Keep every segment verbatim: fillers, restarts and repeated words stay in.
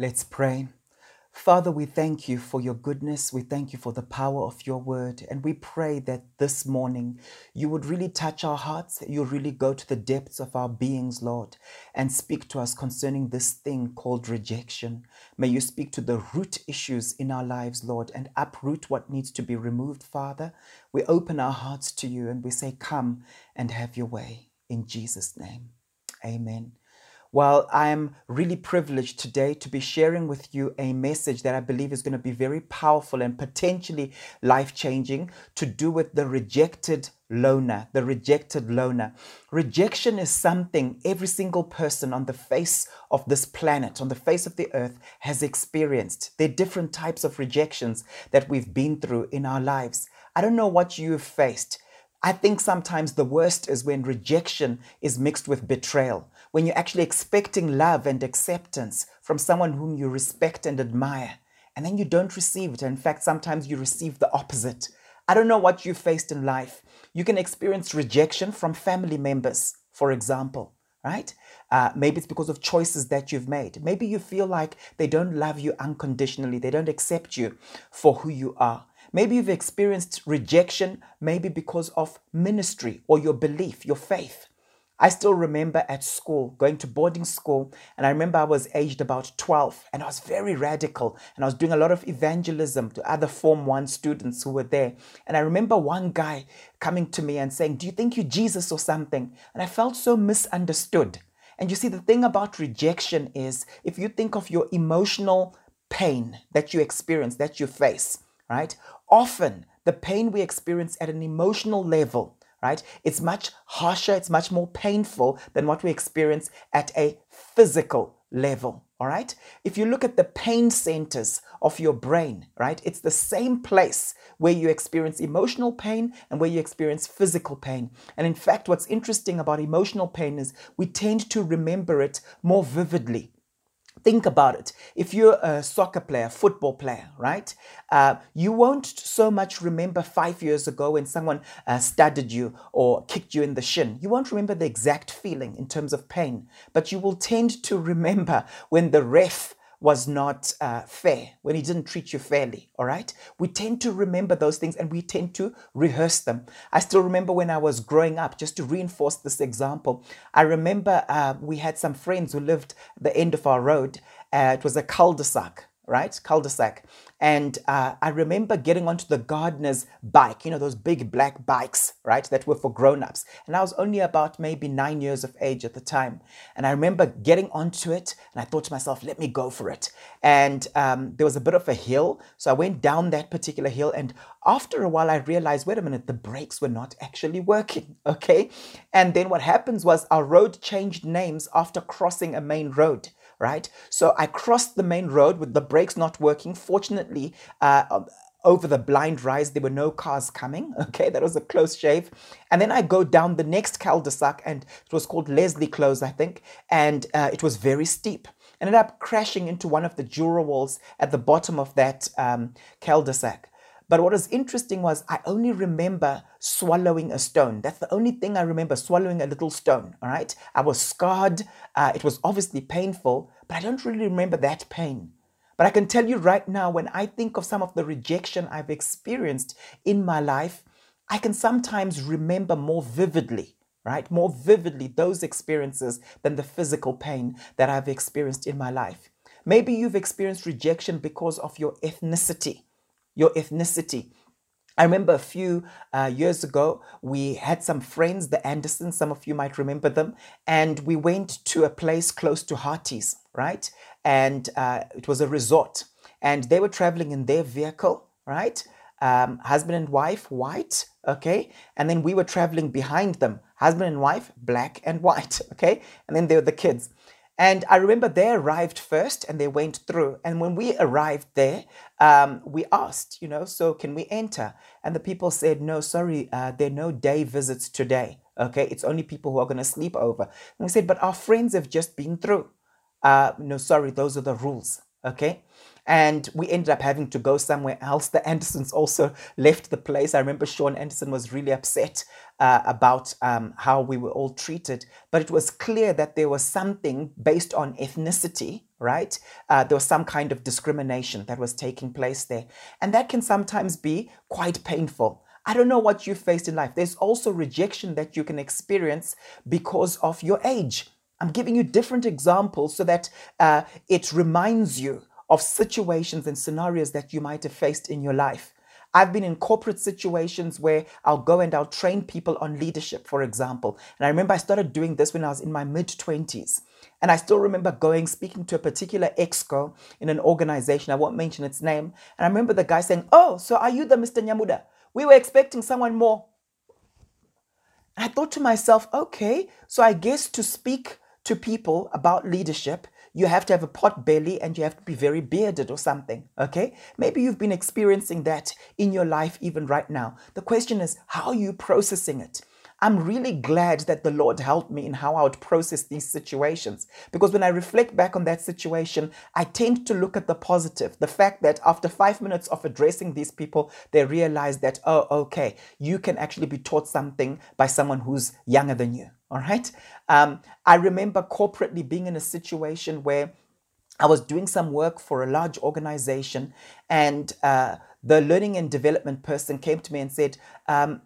Let's pray. Father, we thank you for your goodness. We thank you for the power of your word. And we pray that this morning you would really touch our hearts. You really go to the depths of our beings, Lord, and speak to us concerning this thing called rejection. May you speak to the root issues in our lives, Lord, and uproot what needs to be removed, Father. We open our hearts to you and we say, come and have your way. In Jesus' name, amen. Well, I am really privileged today to be sharing with you a message that I believe is going to be very powerful and potentially life-changing, to do with the rejected loner, the rejected loner. Rejection is something every single person on the face of this planet, on the face of the earth, has experienced. There are different types of rejections that we've been through in our lives. I don't know what you've faced. I think sometimes the worst is when rejection is mixed with betrayal, when you're actually expecting love and acceptance from someone whom you respect and admire, and then you don't receive it. In fact, sometimes you receive the opposite. I don't know what you faced in life. You can experience rejection from family members, for example, right? Uh, maybe it's because of choices that you've made. Maybe you feel like they don't love you unconditionally. They don't accept you for who you are. Maybe you've experienced rejection, maybe because of ministry or your belief, your faith. I still remember at school, going to boarding school, and I remember I was aged about twelve, and I was very radical, and I was doing a lot of evangelism to other Form one students who were there. And I remember one guy coming to me and saying, "Do you think you're Jesus or something?" And I felt so misunderstood. And you see, the thing about rejection is, if you think of your emotional pain that you experience, that you face, right? Often the pain we experience at an emotional level, right? It's much harsher, it's much more painful than what we experience at a physical level, all right? If you look at the pain centers of your brain, right? It's the same place where you experience emotional pain and where you experience physical pain. And in fact, what's interesting about emotional pain is we tend to remember it more vividly. Think about it. If you're a soccer player, football player, right? Uh, you won't so much remember five years ago when someone uh, studded you or kicked you in the shin. You won't remember the exact feeling in terms of pain, but you will tend to remember when the ref was not uh, fair, when he didn't treat you fairly, all right? We tend to remember those things and we tend to rehearse them. I still remember when I was growing up, just to reinforce this example, I remember uh, we had some friends who lived at the end of our road. Uh, it was a cul-de-sac, right? Cul-de-sac. And uh, I remember getting onto the gardener's bike, you know, those big black bikes, right, that were for grown-ups. And I was only about maybe nine years of age at the time. And I remember getting onto it, and I thought to myself, let me go for it. And um, there was a bit of a hill, so I went down that particular hill. And after a while, I realized, wait a minute, the brakes were not actually working, okay? And then what happens was our road changed names after crossing a main road, right? So I crossed the main road with the brakes not working. Fortunately, uh, over the blind rise, there were no cars coming. Okay, that was a close shave. And then I go down the next cul-de-sac, and it was called Leslie Close, I think. And uh, it was very steep. I ended up crashing into one of the Jura walls at the bottom of that um, cul-de-sac. But what was interesting was I only remember swallowing a stone. That's the only thing I remember, swallowing a little stone, all right? I was scarred. Uh, it was obviously painful, but I don't really remember that pain. But I can tell you right now, when I think of some of the rejection I've experienced in my life, I can sometimes remember more vividly, right? More vividly those experiences than the physical pain that I've experienced in my life. Maybe you've experienced rejection because of your ethnicity. Your ethnicity. I remember a few uh, years ago, we had some friends, the Andersons, some of you might remember them, and we went to a place close to Hearties, right? And uh, it was a resort, and they were traveling in their vehicle, right? Um, husband and wife, white, okay? And then we were traveling behind them, husband and wife, black and white, okay? And then there were the kids. And I remember they arrived first and they went through. And when we arrived there, um, we asked, you know, so can we enter? And the people said, no, sorry, uh, there are no day visits today. Okay, it's only people who are going to sleep over. And we said, but our friends have just been through. Uh, no, sorry, those are the rules. Okay. and we ended up having to go somewhere else. The Andersons also left the place. I remember Sean Anderson was really upset uh, about um, how we were all treated, but it was clear that there was something based on ethnicity, right? Uh, there was some kind of discrimination that was taking place there, and that can sometimes be quite painful. I don't know what you faced in life. There's also rejection that you can experience because of your age. I'm giving you different examples so that uh, it reminds you of situations and scenarios that you might have faced in your life. I've been in corporate situations where I'll go and I'll train people on leadership, for example. And I remember I started doing this when I was in my mid twenties. And I still remember going, speaking to a particular exco in an organization. I won't mention its name. And I remember the guy saying, "Oh, so are you the Mister Nyamuda? We were expecting someone more." And I thought to myself, okay, so I guess to speak to people about leadership, you have to have a pot belly and you have to be very bearded or something, okay? Maybe you've been experiencing that in your life even right now. The question is, how are you processing it? I'm really glad that the Lord helped me in how I would process these situations, because when I reflect back on that situation, I tend to look at the positive, the fact that after five minutes of addressing these people, they realize that, oh, okay, you can actually be taught something by someone who's younger than you, all right? Um, I remember corporately being in a situation where I was doing some work for a large organization, and uh, the learning and development person came to me and said, um,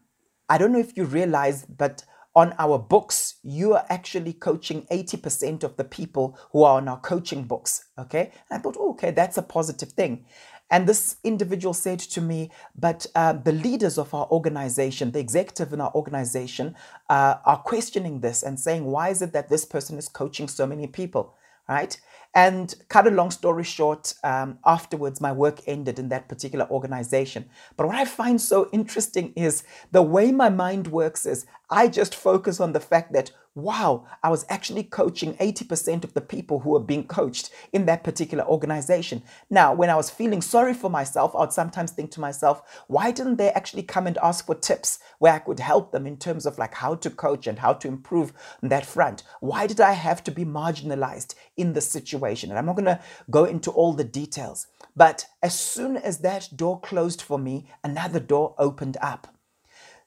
I don't know if you realize, but on our books, you are actually coaching eighty percent of the people who are on our coaching books, okay? And I thought, oh, okay, that's a positive thing. And this individual said to me, but uh, the leaders of our organization, the executive in our organization, uh, are questioning this and saying, why is it that this person is coaching so many people, right? And cut a long story short, um, afterwards, my work ended in that particular organization. But what I find so interesting is the way my mind works is I just focus on the fact that, wow, I was actually coaching eighty percent of the people who were being coached in that particular organization. Now, when I was feeling sorry for myself, I would sometimes think to myself, why didn't they actually come and ask for tips where I could help them in terms of like how to coach and how to improve on that front? Why did I have to be marginalized in this situation? And I'm not going to go into all the details. But as soon as that door closed for me, another door opened up.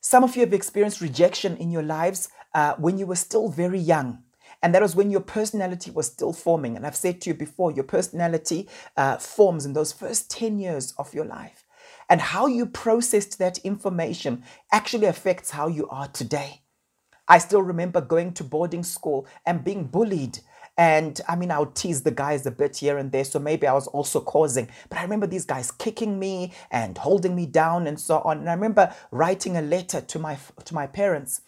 Some of you have experienced rejection in your lives uh, when you were still very young. And that was when your personality was still forming. And I've said to you before, your personality uh, forms in those first ten years of your life. And how you processed that information actually affects how you are today. I still remember going to boarding school and being bullied. And I mean, I'll tease the guys a bit here and there, so maybe I was also causing. But I remember these guys kicking me and holding me down and so on. And I remember writing a letter to my to my parents,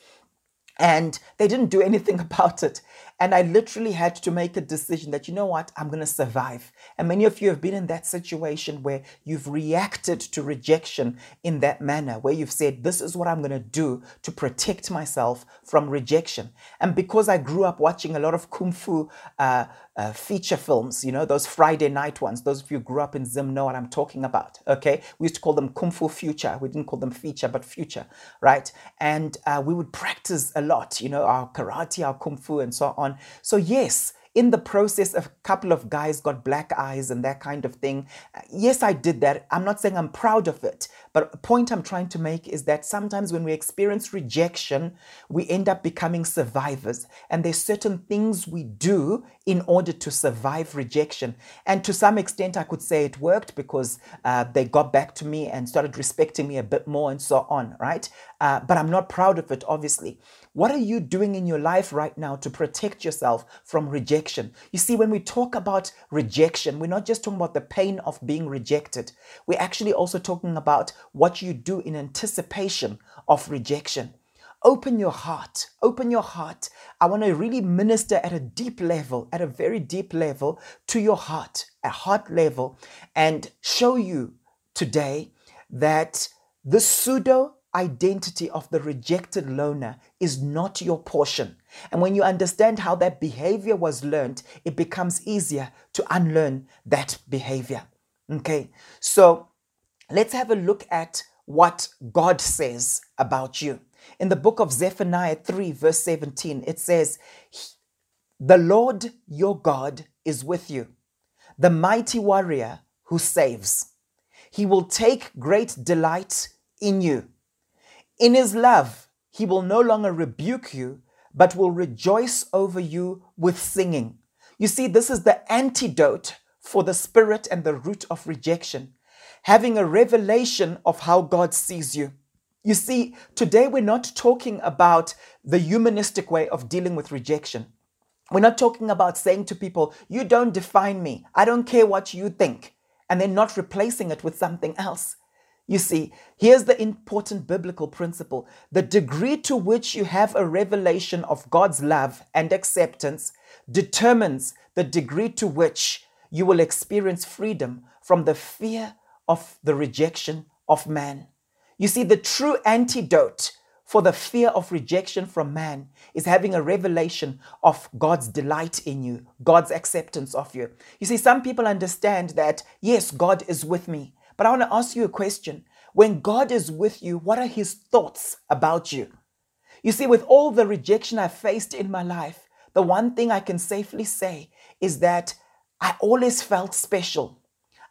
and they didn't do anything about it. And I literally had to make a decision that, you know what, I'm going to survive. And many of you have been in that situation where you've reacted to rejection in that manner, where you've said, this is what I'm going to do to protect myself from rejection. And because I grew up watching a lot of kung fu uh, uh, feature films, you know, those Friday night ones, those of you who grew up in Zim know what I'm talking about, okay? We used to call them kung fu future. We didn't call them feature, but future, right? And uh, we would practice a lot, you know, our karate, our kung fu and so on. So yes, in the process, a couple of guys got black eyes and that kind of thing. Yes, I did that. I'm not saying I'm proud of it, but the point I'm trying to make is that sometimes when we experience rejection, we end up becoming survivors. And there's certain things we do in order to survive rejection. And to some extent, I could say it worked because uh, they got back to me and started respecting me a bit more and so on, right? Uh, but I'm not proud of it, obviously. What are you doing in your life right now to protect yourself from rejection? You see, when we talk about rejection, we're not just talking about the pain of being rejected. We're actually also talking about what you do in anticipation of rejection. Open your heart. Open your heart. I want to really minister at a deep level, at a very deep level, to your heart, a heart level, and show you today that the pseudo identity of the rejected loner is not your portion. And when you understand how that behavior was learned, it becomes easier to unlearn that behavior. Okay, so let's have a look at what God says about you. In the book of Zephaniah three, verse seventeen, it says, "The Lord your God is with you, the mighty warrior who saves. He will take great delight in you. In his love, he will no longer rebuke you, but will rejoice over you with singing. You see, this is the antidote for the spirit and the root of rejection, having a revelation of how God sees you. You see, today we're not talking about the humanistic way of dealing with rejection. We're not talking about saying to people, you don't define me. I don't care what you think. And then not replacing it with something else. You see, here's the important biblical principle. The degree to which you have a revelation of God's love and acceptance determines the degree to which you will experience freedom from the fear of the rejection of man. You see, the true antidote for the fear of rejection from man is having a revelation of God's delight in you, God's acceptance of you. You see, some people understand that, yes, God is with me. But I want to ask you a question. When God is with you, what are his thoughts about you? You see, with all the rejection I faced in my life, the one thing I can safely say is that I always felt special.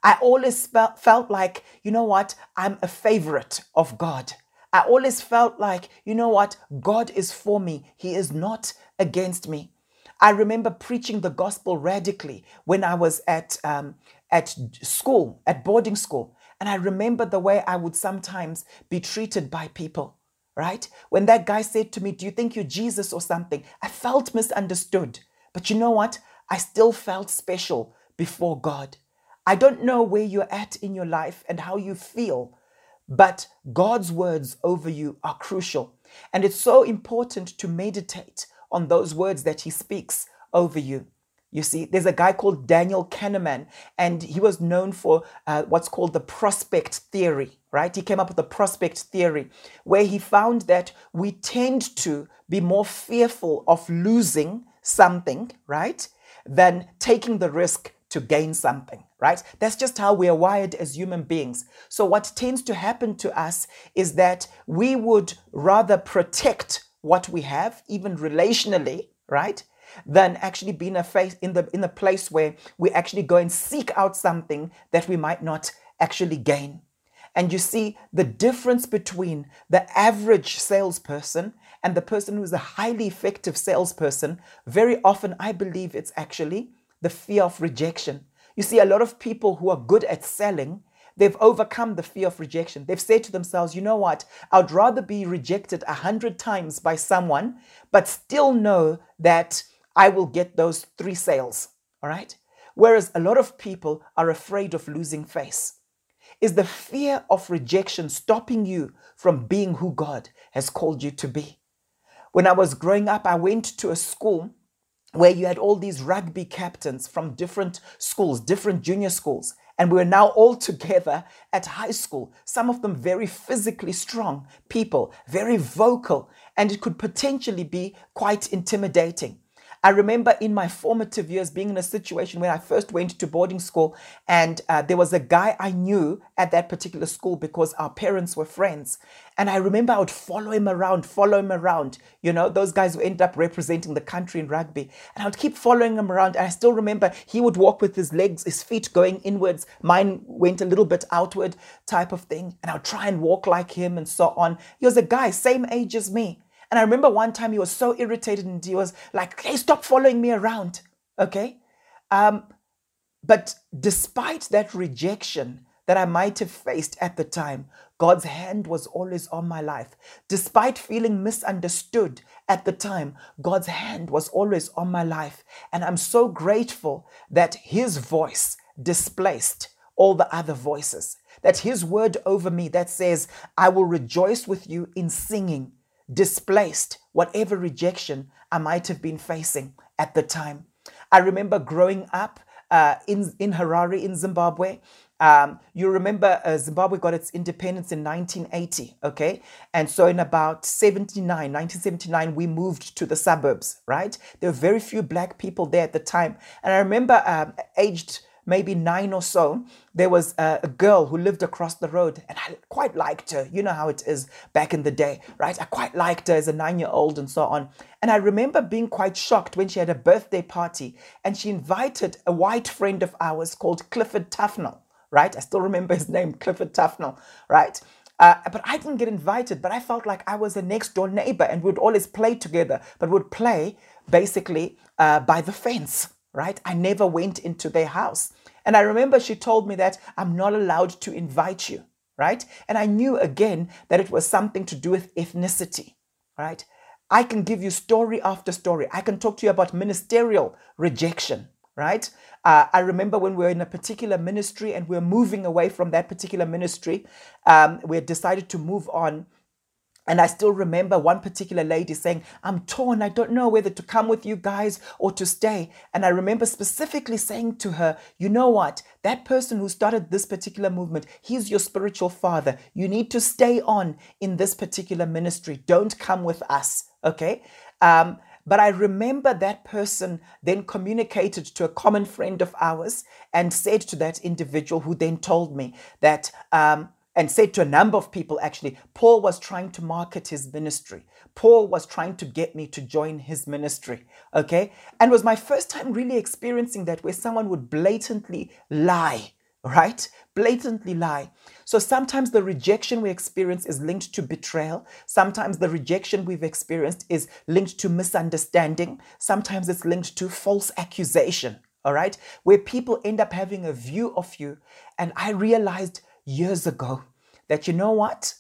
I always felt like, you know what, I'm a favorite of God. I always felt like, you know what, God is for me. He is not against me. I remember preaching the gospel radically when I was at, um, at school, at boarding school. And I remember the way I would sometimes be treated by people, right? When that guy said to me, do you think you're Jesus or something? I felt misunderstood. But you know what? I still felt special before God. I don't know where you're at in your life and how you feel, but God's words over you are crucial. And it's so important to meditate on those words that he speaks over you. You see, there's a guy called Daniel Kahneman, and he was known for uh, what's called the prospect theory, right? He came up with the prospect theory, where he found that we tend to be more fearful of losing something, right, than taking the risk to gain something, right? That's just how we are wired as human beings. So what tends to happen to us is that we would rather protect what we have, even relationally, right, than actually being a face in the in the place where we actually go and seek out something that we might not actually gain. And you see the difference between the average salesperson and the person who's a highly effective salesperson. Very often, I believe it's actually the fear of rejection. You see, a lot of people who are good at selling, they've overcome the fear of rejection. They've said to themselves, you know what? I'd rather be rejected a hundred times by someone, but still know that I will get those three sales, all right? Whereas a lot of people are afraid of losing face. Is the fear of rejection stopping you from being who God has called you to be? When I was growing up, I went to a school where you had all these rugby captains from different schools, different junior schools. And we were now all together at high school. Some of them very physically strong people, very vocal, and it could potentially be quite intimidating. I remember in my formative years being in a situation when I first went to boarding school, and uh, there was a guy I knew at that particular school because our parents were friends. And I remember I would follow him around, follow him around. You know, those guys who ended up representing the country in rugby. And I would keep following him around. And I still remember he would walk with his legs, his feet going inwards. Mine went a little bit outward type of thing. And I would try and walk like him and so on. He was a guy, same age as me. And I remember one time he was so irritated and he was like, hey, stop following me around, okay? Um, but despite that rejection that I might have faced at the time, God's hand was always on my life. Despite feeling misunderstood at the time, God's hand was always on my life. And I'm so grateful that his voice displaced all the other voices, that his word over me that says, I will rejoice with you in singing, displaced whatever rejection I might have been facing at the time. I remember growing up uh, in, in Harare, in Zimbabwe. Um, you remember uh, Zimbabwe got its independence in nineteen eighty, okay? And so in about seventy-nine, nineteen seventy-nine, we moved to the suburbs, right? There were very few black people there at the time. And I remember um, aged maybe nine or so, there was a, a girl who lived across the road, and I quite liked her. You know how it is back in the day, right? I quite liked her as a nine-year-old and so on. And I remember being quite shocked when she had a birthday party, and she invited a white friend of ours called Clifford Tufnell, right? I still remember his name, Clifford Tufnell, right? Uh, but I didn't get invited, but I felt like I was the next door neighbor, and we'd always play together, but would play basically uh, by the fence, right? I never went into their house. And I remember she told me that I'm not allowed to invite you, right? And I knew again that it was something to do with ethnicity, right? I can give you story after story. I can talk to you about ministerial rejection, right? Uh, I remember when we were in a particular ministry and we were moving away from that particular ministry, um, we had decided to move on. And I still remember one particular lady saying, I'm torn. I don't know whether to come with you guys or to stay. And I remember specifically saying to her, you know what? That person who started this particular movement, he's your spiritual father. You need to stay on in this particular ministry. Don't come with us. Okay. Um, But I remember that person then communicated to a common friend of ours and said to that individual, who then told me that, um, and said to a number of people actually, Paul was trying to market his ministry. Paul was trying to get me to join his ministry, okay? And it was my first time really experiencing that, where someone would blatantly lie, right? Blatantly lie. So sometimes the rejection we experience is linked to betrayal. Sometimes the rejection we've experienced is linked to misunderstanding. Sometimes it's linked to false accusation, all right? Where people end up having a view of you. And I realized years ago that, you know what?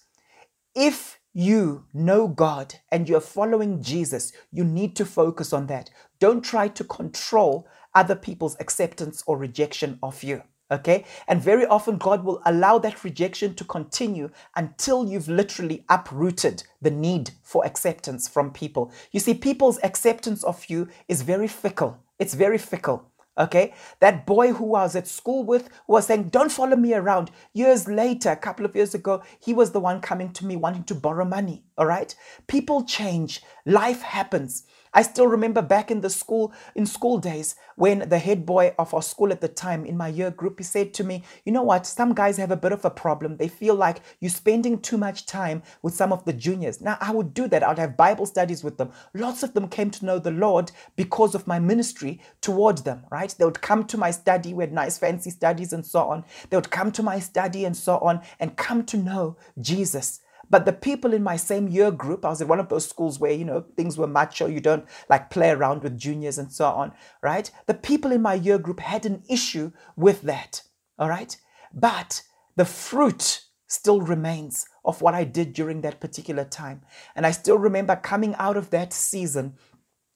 If you know God and you're following Jesus, you need to focus on that. Don't try to control other people's acceptance or rejection of you. Okay, and very often God will allow that rejection to continue until you've literally uprooted the need for acceptance from people. You see, people's acceptance of you is very fickle. It's very fickle. Okay, that boy who I was at school with was saying, don't follow me around. Years later, a couple of years ago, he was the one coming to me wanting to borrow money. All right, people change. Life happens. I still remember back in the school, in school days, when the head boy of our school at the time in my year group, he said to me, you know what, some guys have a bit of a problem. They feel like you're spending too much time with some of the juniors. Now, I would do that. I would have Bible studies with them. Lots of them came to know the Lord because of my ministry towards them, right? They would come to my study. We had nice fancy studies and so on. They would come to my study and so on and come to know Jesus. But the people in my same year group, I was at one of those schools where, you know, things were macho. You don't like play around with juniors and so on, right? The people in my year group had an issue with that, all right? But the fruit still remains of what I did during that particular time. And I still remember coming out of that season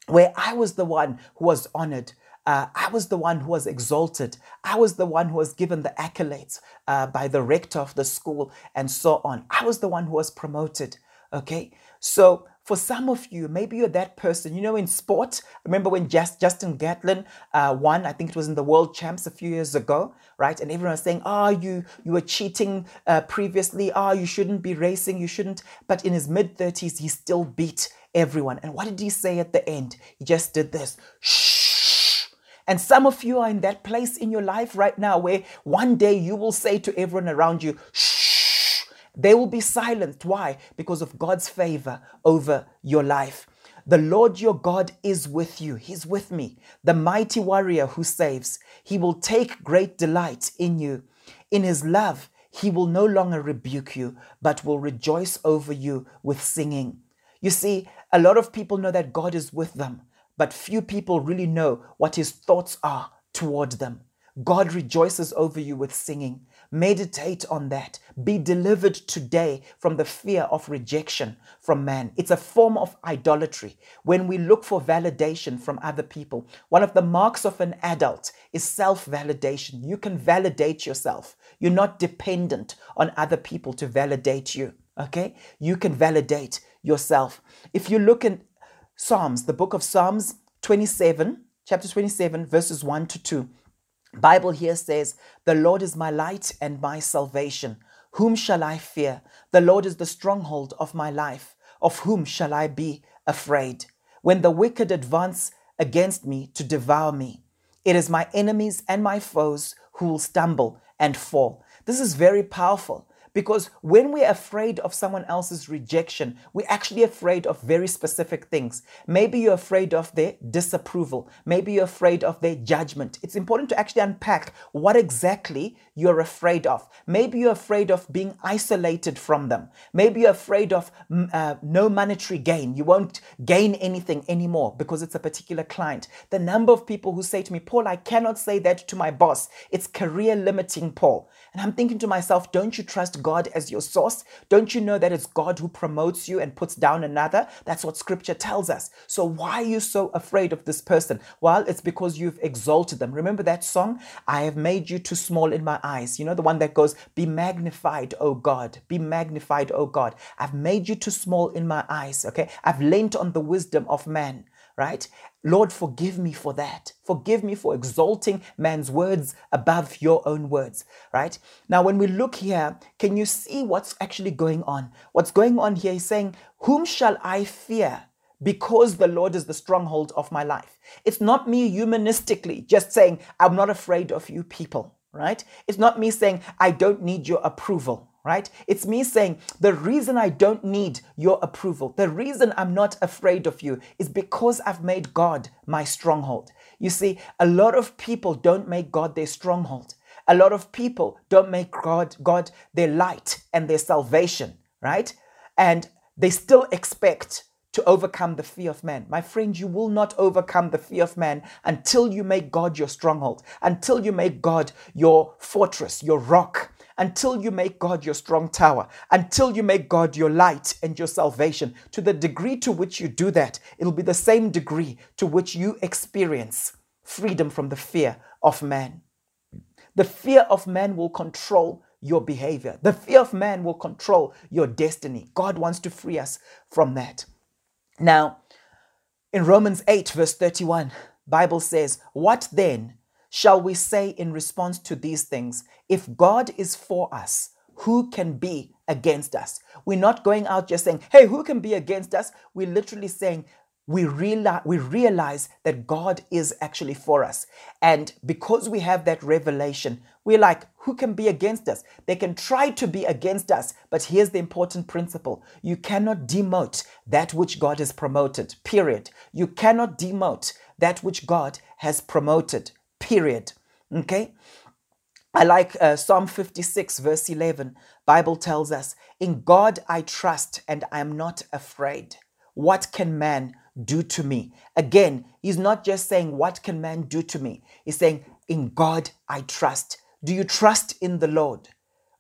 where I was the one who was honored. Uh, I was the one who was exalted. I was the one who was given the accolades uh, by the rector of the school and so on. I was the one who was promoted, okay? So for some of you, maybe you're that person. You know, in sport, remember when Just, Justin Gatlin uh, won, I think it was in the World Champs a few years ago, right? And everyone was saying, oh, you, you were cheating uh, previously. Oh, you shouldn't be racing. You shouldn't. But in his mid thirties, he still beat everyone. And what did he say at the end? He just did this. Shh. And some of you are in that place in your life right now where one day you will say to everyone around you, shh, they will be silent. Why? Because of God's favor over your life. The Lord your God is with you. He's with me. The mighty warrior who saves. He will take great delight in you. In his love, he will no longer rebuke you, but will rejoice over you with singing. You see, a lot of people know that God is with them. But few people really know what his thoughts are toward them. God rejoices over you with singing. Meditate on that. Be delivered today from the fear of rejection from man. It's a form of idolatry when we look for validation from other people. One of the marks of an adult is self-validation. You can validate yourself. You're not dependent on other people to validate you. Okay? You can validate yourself. If you look in Psalms, the book of Psalms twenty-seven, chapter twenty-seven, verses one to two. Bible here says, the Lord is my light and my salvation. Whom shall I fear? The Lord is the stronghold of my life. Of whom shall I be afraid? When the wicked advance against me to devour me, it is my enemies and my foes who will stumble and fall. This is very powerful. Because when we're afraid of someone else's rejection, we're actually afraid of very specific things. Maybe you're afraid of their disapproval. Maybe you're afraid of their judgment. It's important to actually unpack what exactly you're afraid of. Maybe you're afraid of being isolated from them. Maybe you're afraid of uh, no monetary gain. You won't gain anything anymore because it's a particular client. The number of people who say to me, Paul, I cannot say that to my boss. It's career limiting, Paul. And I'm thinking to myself, don't you trust God as your source? Don't you know that it's God who promotes you and puts down another? That's what scripture tells us. So why are you so afraid of this person? Well, it's because you've exalted them. Remember that song, I have made you too small in my eyes. You know, the one that goes, be magnified, O God, be magnified, O God. I've made you too small in my eyes. Okay. I've leant on the wisdom of man, right? Lord, forgive me for that. Forgive me for exalting man's words above your own words, right? Now, when we look here, can you see what's actually going on? What's going on here is saying, whom shall I fear? Because the Lord is the stronghold of my life. It's not me humanistically just saying, I'm not afraid of you people, right? It's not me saying, I don't need your approval. Right? It's me saying, the reason I don't need your approval, the reason I'm not afraid of you is because I've made God my stronghold. You see, a lot of people don't make God their stronghold. A lot of people don't make God, God their light and their salvation, right? And they still expect to overcome the fear of man. My friend, you will not overcome the fear of man until you make God your stronghold, until you make God your fortress, your rock, until you make God your strong tower, until you make God your light and your salvation. To the degree to which you do that, it'll be the same degree to which you experience freedom from the fear of man. The fear of man will control your behavior. The fear of man will control your destiny. God wants to free us from that. Now, in Romans eight, verse thirty-one, Bible says, what then shall we say in response to these things? If God is for us, who can be against us? We're not going out just saying, hey, who can be against us? We're literally saying, we realize, we realize that God is actually for us. And because we have that revelation, we're like, who can be against us? They can try to be against us, but here's the important principle. You cannot demote that which God has promoted, period. You cannot demote that which God has promoted. Period. Okay. I like uh, Psalm fifty-six, verse eleven. Bible tells us, in God I trust and I am not afraid. What can man do to me? Again, he's not just saying, what can man do to me? He's saying, in God I trust. Do you trust in the Lord?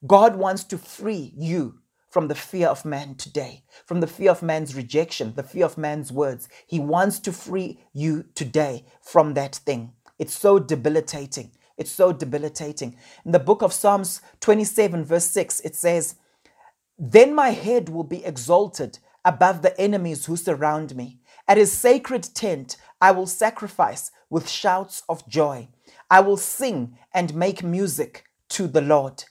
God wants to free you from the fear of man today, from the fear of man's rejection, the fear of man's words. He wants to free you today from that thing. It's so debilitating. It's so debilitating. In the book of Psalms twenty-seven, verse six, it says, then my head will be exalted above the enemies who surround me. At his sacred tent, I will sacrifice with shouts of joy. I will sing and make music to the Lord.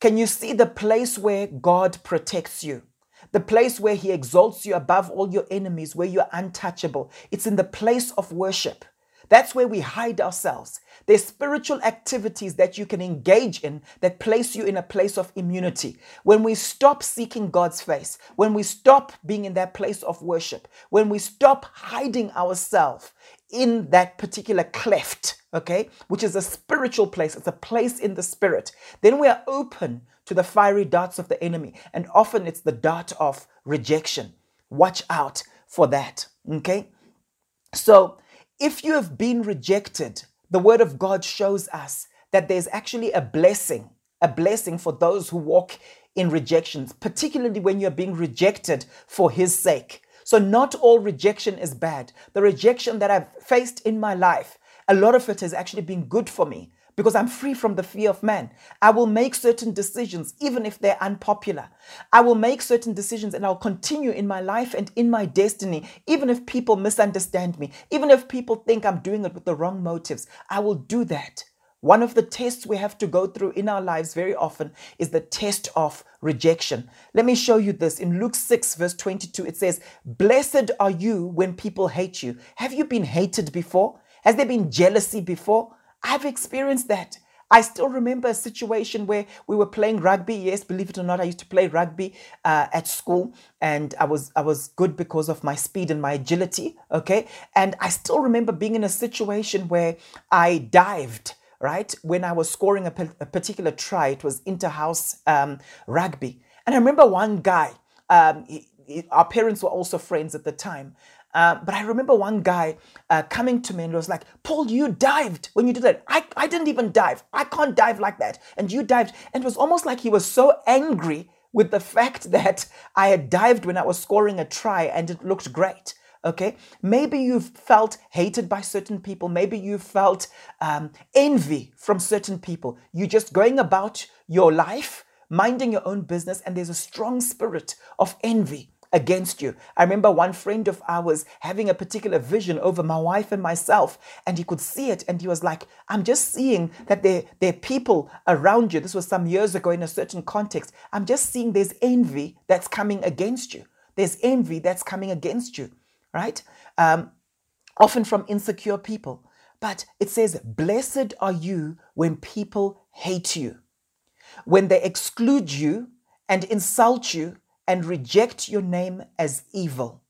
Can you see the place where God protects you? The place where he exalts you above all your enemies, where you're untouchable. It's in the place of worship. That's where we hide ourselves. There's spiritual activities that you can engage in that place you in a place of immunity. When we stop seeking God's face, when we stop being in that place of worship, when we stop hiding ourselves in that particular cleft, okay, which is a spiritual place, it's a place in the spirit, then we are open to the fiery darts of the enemy. And often it's the dart of rejection. Watch out for that, okay? So, if you have been rejected, the word of God shows us that there's actually a blessing, a blessing for those who walk in rejections, particularly when you're being rejected for his sake. So not all rejection is bad. The rejection that I've faced in my life, a lot of it has actually been good for me because I'm free from the fear of man. I will make certain decisions, even if they're unpopular. I will make certain decisions and I'll continue in my life and in my destiny, even if people misunderstand me, even if people think I'm doing it with the wrong motives. I will do that. One of the tests we have to go through in our lives very often is the test of rejection. Let me show you this. In Luke six, verse twenty-two, it says, blessed are you when people hate you. Have you been hated before? Has there been jealousy before? I've experienced that. I still remember a situation where we were playing rugby. Yes, believe it or not, I used to play rugby uh, at school, and I was I was good because of my speed and my agility. Okay, and I still remember being in a situation where I dived. Right when I was scoring a, a particular try, it was inter-house um, rugby, and I remember one guy. Um, he, he, our parents were also friends at the time. Uh, but I remember one guy uh, coming to me and was like, Paul, you dived when you did that. I, I didn't even dive. I can't dive like that. And you dived. And it was almost like he was so angry with the fact that I had dived when I was scoring a try and it looked great. Okay, maybe you've felt hated by certain people. Maybe you've felt um, envy from certain people. You're just going about your life, minding your own business, and there's a strong spirit of envy against you. I remember one friend of ours having a particular vision over my wife and myself, and he could see it, and he was like, I'm just seeing that there, there are people around you. This was some years ago in a certain context. I'm just seeing there's envy that's coming against you. There's envy that's coming against you, right? Um, often from insecure people. But it says, blessed are you when people hate you, when they exclude you and insult you and reject your name as evil.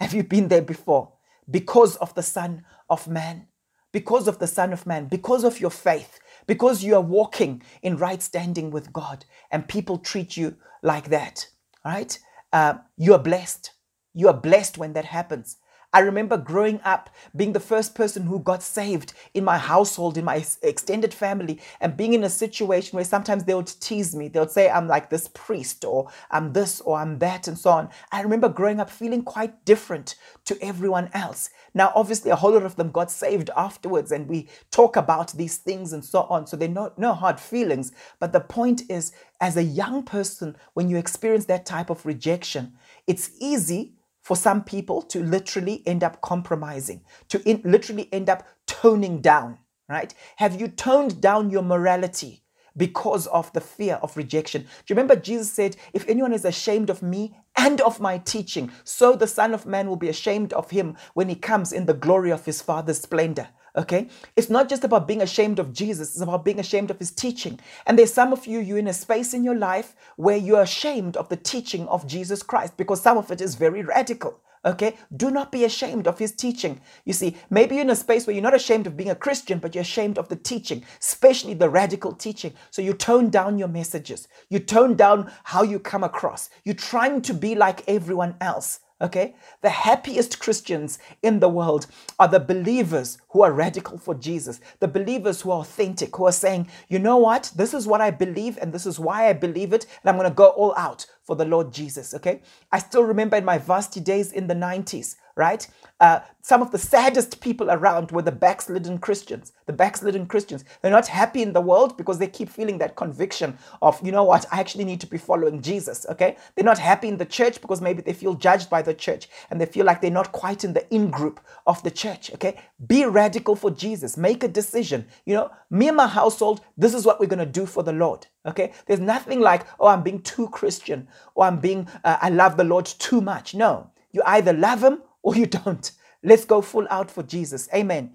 Have you been there before? Because of the Son of Man, because of the Son of Man, because of your faith, because you are walking in right standing with God and people treat you like that, right? Uh, you are blessed. You are blessed when that happens. I remember growing up, being the first person who got saved in my household, in my extended family, and being in a situation where sometimes they would tease me. They would say, I'm like this priest, or I'm this, or I'm that, and so on. I remember growing up feeling quite different to everyone else. Now, obviously, a whole lot of them got saved afterwards, and we talk about these things and so on. So they're no, no hard feelings. But the point is, as a young person, when you experience that type of rejection, it's easy for some people to literally end up compromising, to in, literally end up toning down, right? Have you toned down your morality because of the fear of rejection? Do you remember Jesus said, if anyone is ashamed of me and of my teaching, so the Son of Man will be ashamed of him when he comes in the glory of his Father's splendor. Okay, it's not just about being ashamed of Jesus, it's about being ashamed of his teaching. And there's some of you, you're in a space in your life where you're ashamed of the teaching of Jesus Christ because some of it is very radical. Okay, do not be ashamed of his teaching. You see, maybe you're in a space where you're not ashamed of being a Christian, but you're ashamed of the teaching, especially the radical teaching. So you tone down your messages, you tone down how you come across, you're trying to be like everyone else. Okay, the happiest Christians in the world are the believers who are radical for Jesus, the believers who are authentic, who are saying, you know what, this is what I believe and this is why I believe it, and I'm going to go all out for the Lord Jesus. Okay, I still remember in my varsity days in the nineties, right? Uh, some of the saddest people around were the backslidden Christians, the backslidden Christians. They're not happy in the world because they keep feeling that conviction of, you know what, I actually need to be following Jesus, okay? They're not happy in the church because maybe they feel judged by the church and they feel like they're not quite in the in-group of the church, okay? Be radical for Jesus. Make a decision. You know, me and my household, this is what we're going to do for the Lord, okay? There's nothing like, oh, I'm being too Christian or I'm being, uh, I love the Lord too much. No, you either love him or you don't. Let's go full out for Jesus. Amen.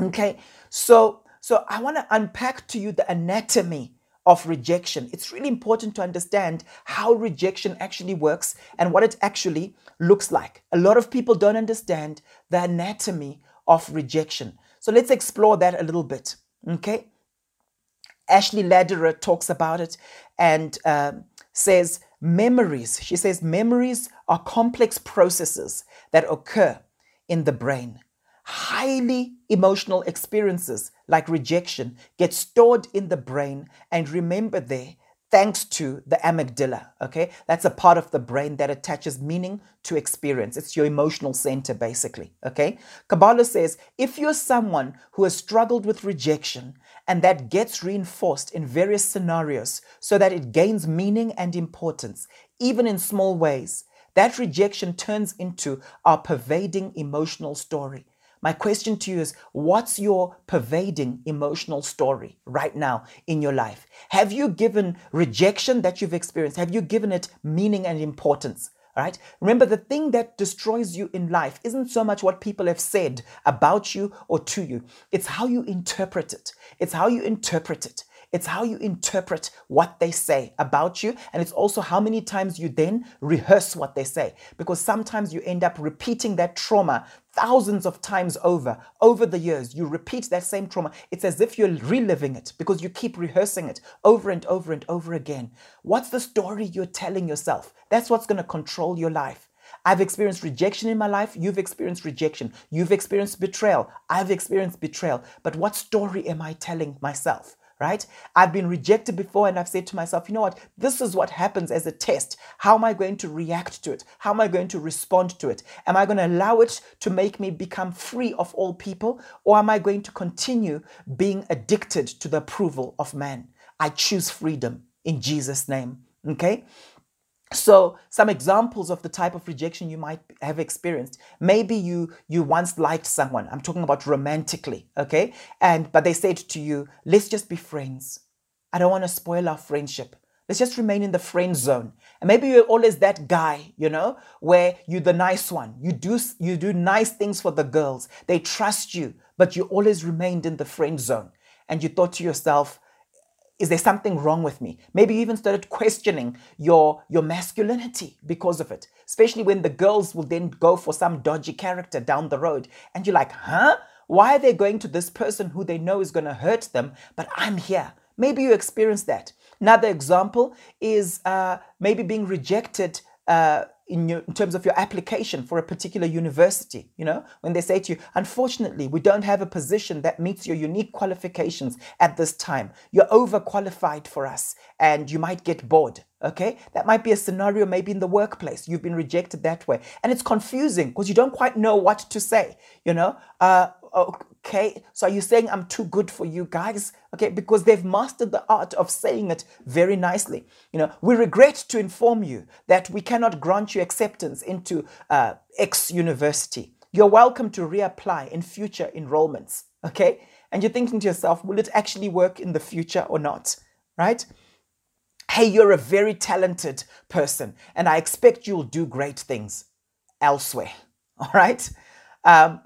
Okay, so so I want to unpack to you the anatomy of rejection. It's really important to understand how rejection actually works and what it actually looks like. A lot of people don't understand the anatomy of rejection. So let's explore that a little bit. Okay, Ashley Ladderer talks about it and um, says, memories, she says, memories are complex processes that occur in the brain. Highly emotional experiences like rejection get stored in the brain and remembered there thanks to the amygdala, okay? That's a part of the brain that attaches meaning to experience. It's your emotional center, basically, okay? Kabbalah says, if you're someone who has struggled with rejection and that gets reinforced in various scenarios so that it gains meaning and importance, even in small ways, that rejection turns into our pervading emotional story. My question to you is, what's your pervading emotional story right now in your life? Have you given rejection that you've experienced? Have you given it meaning and importance? Right? Remember, the thing that destroys you in life isn't so much what people have said about you or to you. It's how you interpret it. It's how you interpret it. It's how you interpret what they say about you. And it's also how many times you then rehearse what they say. Because sometimes you end up repeating that trauma thousands of times over. Over the years, you repeat that same trauma. It's as if you're reliving it because you keep rehearsing it over and over and over again. What's the story you're telling yourself? That's what's going to control your life. I've experienced rejection in my life. You've experienced rejection. You've experienced betrayal. I've experienced betrayal. But what story am I telling myself? Right? I've been rejected before and I've said to myself, you know what? This is what happens as a test. How am I going to react to it? How am I going to respond to it? Am I going to allow it to make me become free of all people? Or am I going to continue being addicted to the approval of man? I choose freedom in Jesus' name. Okay? So some examples of the type of rejection you might have experienced. Maybe you you once liked someone. I'm talking about romantically, okay? And but they said to you, let's just be friends. I don't want to spoil our friendship. Let's just remain in the friend zone. And maybe you're always that guy, you know, where you're the nice one. You do, you do nice things for the girls. They trust you, but you always remained in the friend zone. And you thought to yourself, is there something wrong with me? Maybe you even started questioning your, your masculinity because of it, especially when the girls will then go for some dodgy character down the road. And you're like, huh? Why are they going to this person who they know is going to hurt them, but I'm here? Maybe you experienced that. Another example is uh, maybe being rejected uh, in, your, in terms of your application for a particular university, you know, when they say to you, unfortunately, we don't have a position that meets your unique qualifications at this time. You're overqualified for us and you might get bored. Okay, that might be a scenario maybe in the workplace. You've been rejected that way. And it's confusing because you don't quite know what to say, you know. Uh, okay, so are you saying I'm too good for you guys? Okay, because they've mastered the art of saying it very nicely. You know, we regret to inform you that we cannot grant you acceptance into uh, X university. You're welcome to reapply in future enrollments. Okay, and you're thinking to yourself, will it actually work in the future or not? Right? Hey, you're a very talented person and I expect you'll do great things elsewhere, all right? Um,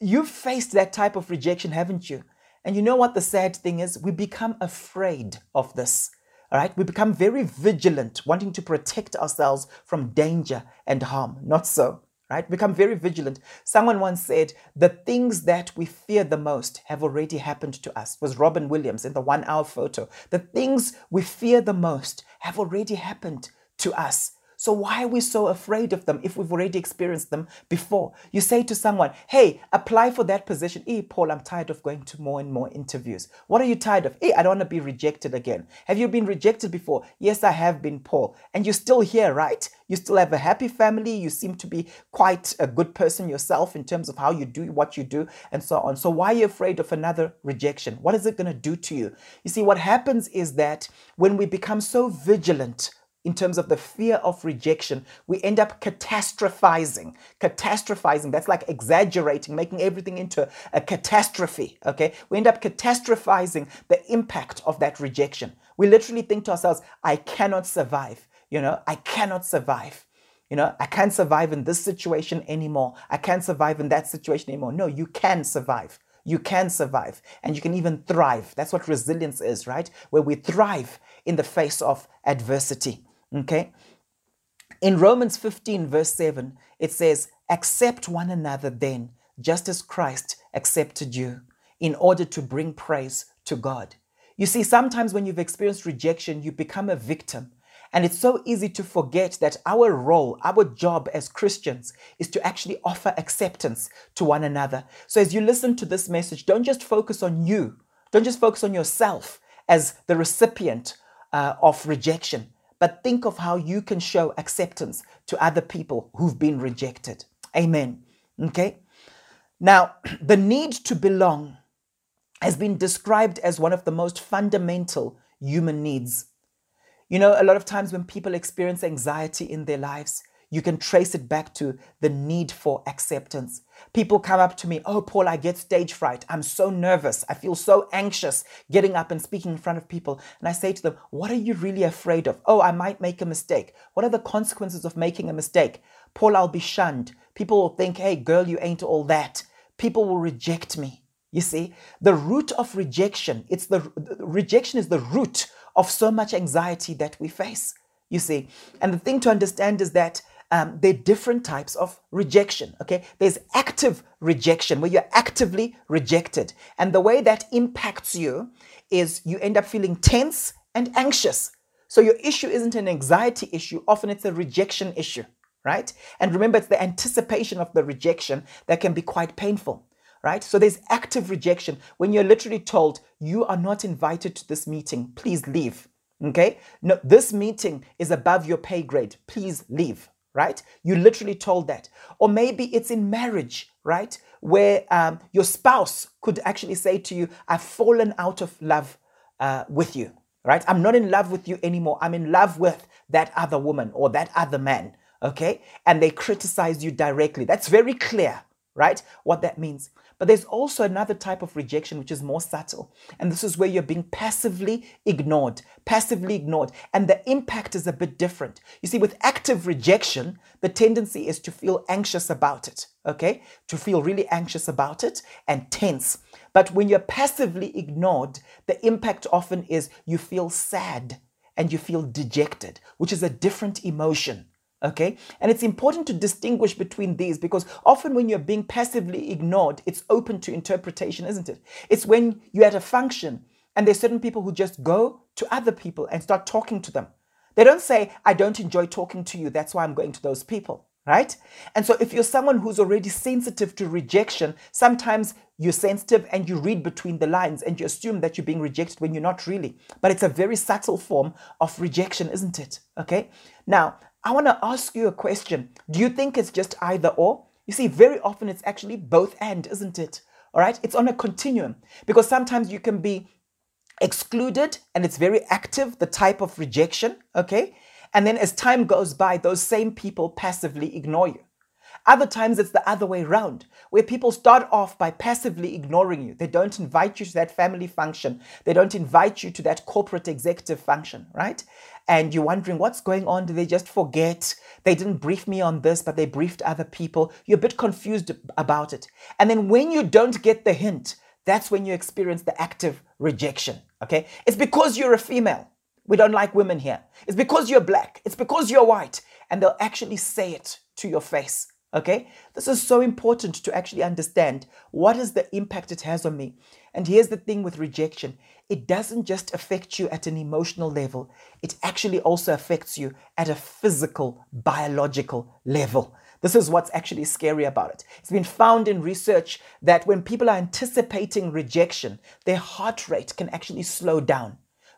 you've faced that type of rejection, haven't you? And you know what the sad thing is? We become afraid of this, all right? We become very vigilant, wanting to protect ourselves from danger and harm. Not so, right? Become very vigilant. Someone once said, the things that we fear the most have already happened to us. It was Robin Williams in the One Hour Photo. The things we fear the most have already happened to us. So why are we so afraid of them if we've already experienced them before? You say to someone, hey, apply for that position. Hey, Paul, I'm tired of going to more and more interviews. What are you tired of? Hey, I don't want to be rejected again. Have you been rejected before? Yes, I have been, Paul. And you're still here, right? You still have a happy family. You seem to be quite a good person yourself in terms of how you do what you do and so on. So why are you afraid of another rejection? What is it going to do to you? You see, what happens is that when we become so vigilant in terms of the fear of rejection, we end up catastrophizing, catastrophizing. That's like exaggerating, making everything into a catastrophe, okay? We end up catastrophizing the impact of that rejection. We literally think to ourselves, I cannot survive, you know, I cannot survive. You know, I can't survive in this situation anymore. I can't survive in that situation anymore. No, you can survive. You can survive and you can even thrive. That's what resilience is, right? Where we thrive in the face of adversity. Okay. In Romans fifteen, verse seven, it says, accept one another then, just as Christ accepted you, in order to bring praise to God. You see, sometimes when you've experienced rejection, you become a victim. And it's so easy to forget that our role, our job as Christians is to actually offer acceptance to one another. So as you listen to this message, don't just focus on you. Don't just focus on yourself as the recipient uh, of rejection. But think of how you can show acceptance to other people who've been rejected. Amen. Okay. Now, the need to belong has been described as one of the most fundamental human needs. You know, a lot of times when people experience anxiety in their lives, you can trace it back to the need for acceptance. People come up to me, oh, Paul, I get stage fright. I'm so nervous. I feel so anxious getting up and speaking in front of people. And I say to them, what are you really afraid of? Oh, I might make a mistake. What are the consequences of making a mistake? Paul, I'll be shunned. People will think, hey, girl, you ain't all that. People will reject me. You see, the root of rejection, it's the, the rejection is the root of so much anxiety that we face, you see. And the thing to understand is that Um, there are different types of rejection, okay? There's active rejection, where you're actively rejected. And the way that impacts you is you end up feeling tense and anxious. So your issue isn't an anxiety issue. Often it's a rejection issue, right? And remember, it's the anticipation of the rejection that can be quite painful, right? So there's active rejection, when you're literally told, you are not invited to this meeting. Please leave, okay? No, this meeting is above your pay grade. Please leave. Right? You literally told that. Or maybe it's in marriage, right? Where um, your spouse could actually say to you, I've fallen out of love uh, with you, right? I'm not in love with you anymore. I'm in love with that other woman or that other man, okay? And they criticize you directly. That's very clear, right? What that means. But there's also another type of rejection, which is more subtle. And this is where you're being passively ignored, passively ignored. And the impact is a bit different. You see, with active rejection, the tendency is to feel anxious about it, okay? To feel really anxious about it and tense. But when you're passively ignored, the impact often is you feel sad and you feel dejected, which is a different emotion. Okay, and it's important to distinguish between these, because often when you're being passively ignored, it's open to interpretation, isn't it? It's when you're at a function and there's certain people who just go to other people and start talking to them. They don't say, I don't enjoy talking to you, that's why I'm going to those people, right? And so if you're someone who's already sensitive to rejection, sometimes you're sensitive and you read between the lines and you assume that you're being rejected when you're not really. But it's a very subtle form of rejection, isn't it? Okay, now, I want to ask you a question. Do you think it's just either or? You see, very often it's actually both and, isn't it? All right? It's on a continuum, because sometimes you can be excluded and it's very active, the type of rejection, okay? And then as time goes by, those same people passively ignore you. Other times it's the other way around, where people start off by passively ignoring you. They don't invite you to that family function. They don't invite you to that corporate executive function, right? And you're wondering, what's going on? Do they just forget? They didn't brief me on this, but they briefed other people. You're a bit confused about it. And then when you don't get the hint, that's when you experience the active rejection, okay? It's because you're a female. We don't like women here. It's because you're black. It's because you're white. And they'll actually say it to your face. Okay, this is so important to actually understand what is the impact it has on me. And here's the thing with rejection. It doesn't just affect you at an emotional level. It actually also affects you at a physical, biological level. This is what's actually scary about it. It's been found in research that when people are anticipating rejection, their heart rate can actually slow down.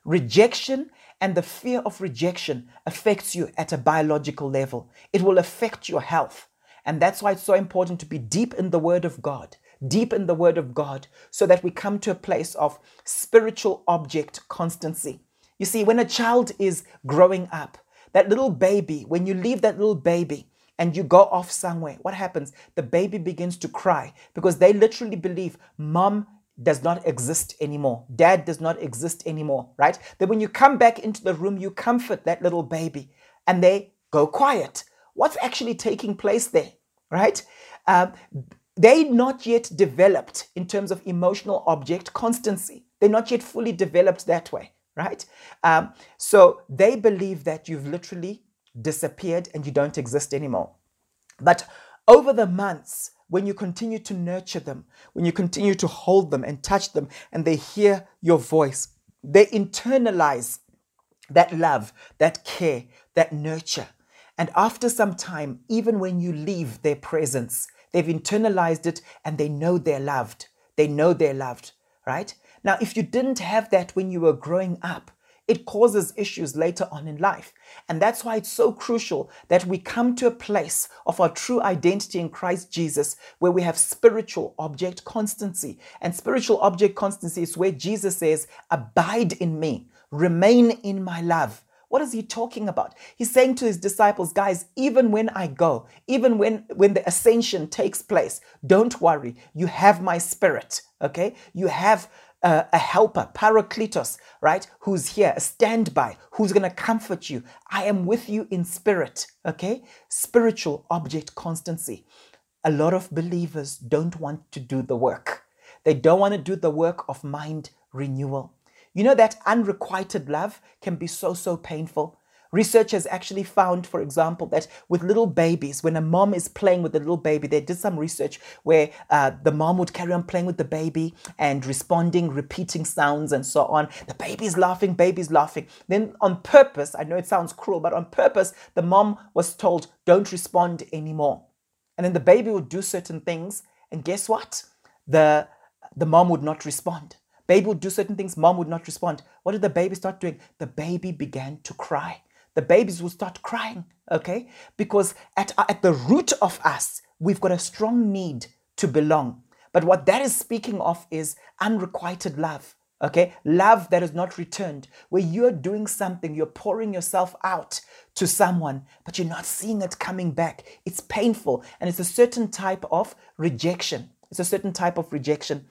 Rejection and the fear of rejection affects you at a biological level. It will affect your health. And that's why it's so important to be deep in the Word of God, deep in the Word of God, so that we come to a place of spiritual object constancy. You see, when a child is growing up, that little baby, when you leave that little baby and you go off somewhere, what happens? The baby begins to cry, because they literally believe mom does not exist anymore. Dad does not exist anymore, right? Then when you come back into the room, you comfort that little baby and they go quiet. What's actually taking place there, right? Um, they're not yet developed in terms of emotional object constancy. They're not yet fully developed that way, right? Um, so they believe that you've literally disappeared and you don't exist anymore. But over the months, when you continue to nurture them, when you continue to hold them and touch them, and they hear your voice, they internalize that love, that care, that nurture. And after some time, even when you leave their presence, they've internalized it and they know they're loved. They know they're loved, right? Now, if you didn't have that when you were growing up, it causes issues later on in life. And that's why it's so crucial that we come to a place of our true identity in Christ Jesus, where we have spiritual object constancy. And spiritual object constancy is where Jesus says, abide in me, remain in my love. What is he talking about? He's saying to his disciples, guys, even when I go, even when, when the ascension takes place, don't worry. You have my Spirit, okay? You have uh, a helper, Parakletos, right? Who's here, a standby, who's going to comfort you. I am with you in spirit, okay? Spiritual object constancy. A lot of believers don't want to do the work. They don't want to do the work of mind renewal. You know that unrequited love can be so, so painful. Research has actually found, for example, that with little babies, when a mom is playing with a little baby, they did some research where uh, the mom would carry on playing with the baby and responding, repeating sounds and so on. The baby's laughing, baby's laughing. Then on purpose, I know it sounds cruel, but on purpose, the mom was told, don't respond anymore. And then the baby would do certain things. And guess what? The, the mom would not respond. Baby would do certain things, mom would not respond. What did the baby start doing? The baby began to cry. The babies would start crying, okay? Because at, at the root of us, we've got a strong need to belong. But what that is speaking of is unrequited love, okay? Love that is not returned, where you're doing something, you're pouring yourself out to someone, but you're not seeing it coming back. It's painful, and it's a certain type of rejection. It's a certain type of rejection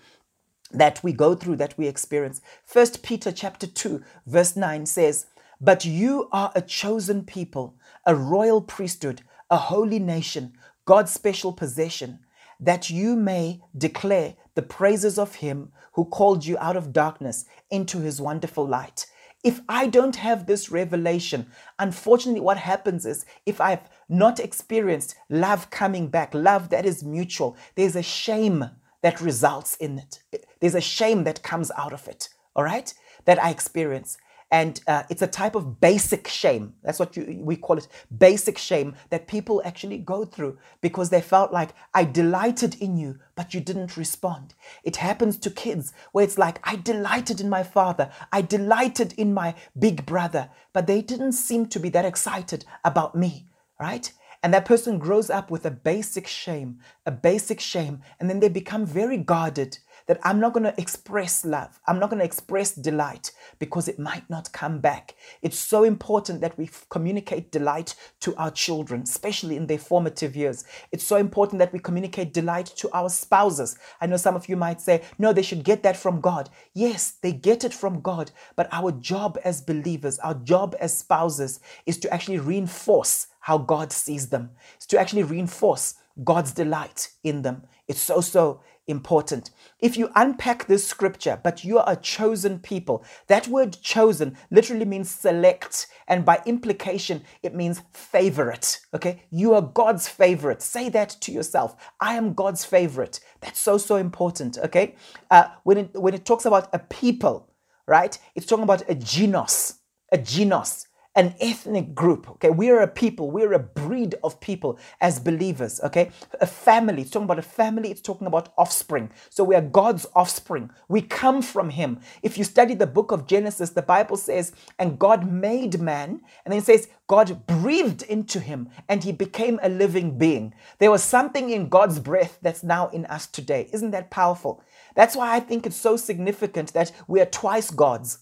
that we go through, that we experience. First Peter chapter two, verse nine says, but you are a chosen people, a royal priesthood, a holy nation, God's special possession, that you may declare the praises of him who called you out of darkness into his wonderful light. If I don't have this revelation, unfortunately what happens is if I've not experienced love coming back, love that is mutual, there's a shame that results in it. There's a shame that comes out of it, all right, that I experience. And uh, it's a type of basic shame. That's what you, we call it, basic shame that people actually go through because they felt like, I delighted in you, but you didn't respond. It happens to kids where it's like, I delighted in my father. I delighted in my big brother, but they didn't seem to be that excited about me, right? And that person grows up with a basic shame, a basic shame. And then they become very guarded that I'm not going to express love. I'm not going to express delight because it might not come back. It's so important that we communicate delight to our children, especially in their formative years. It's so important that we communicate delight to our spouses. I know some of you might say, no, they should get that from God. Yes, they get it from God. But our job as believers, our job as spouses is to actually reinforce how God sees them. It's to actually reinforce God's delight in them. It's so, so important. If you unpack this scripture, but you are a chosen people, that word chosen literally means select. And by implication, it means favorite. Okay. You are God's favorite. Say that to yourself. I am God's favorite. That's so, so important. Okay. Uh, when it, when it talks about a people, right, it's talking about a genos, a genos. An ethnic group, okay? We're a people, we're a breed of people as believers, okay? A family, it's talking about a family, it's talking about offspring. So we are God's offspring. We come from him. If you study the book of Genesis, the Bible says, and God made man, and then it says, God breathed into him and he became a living being. There was something in God's breath that's now in us today. Isn't that powerful? That's why I think it's so significant that we are twice gods.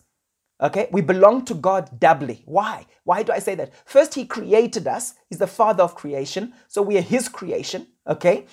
Okay, we belong to God doubly. Why? Why do I say that? First, he created us. He's the father of creation. So we are his creation. Okay.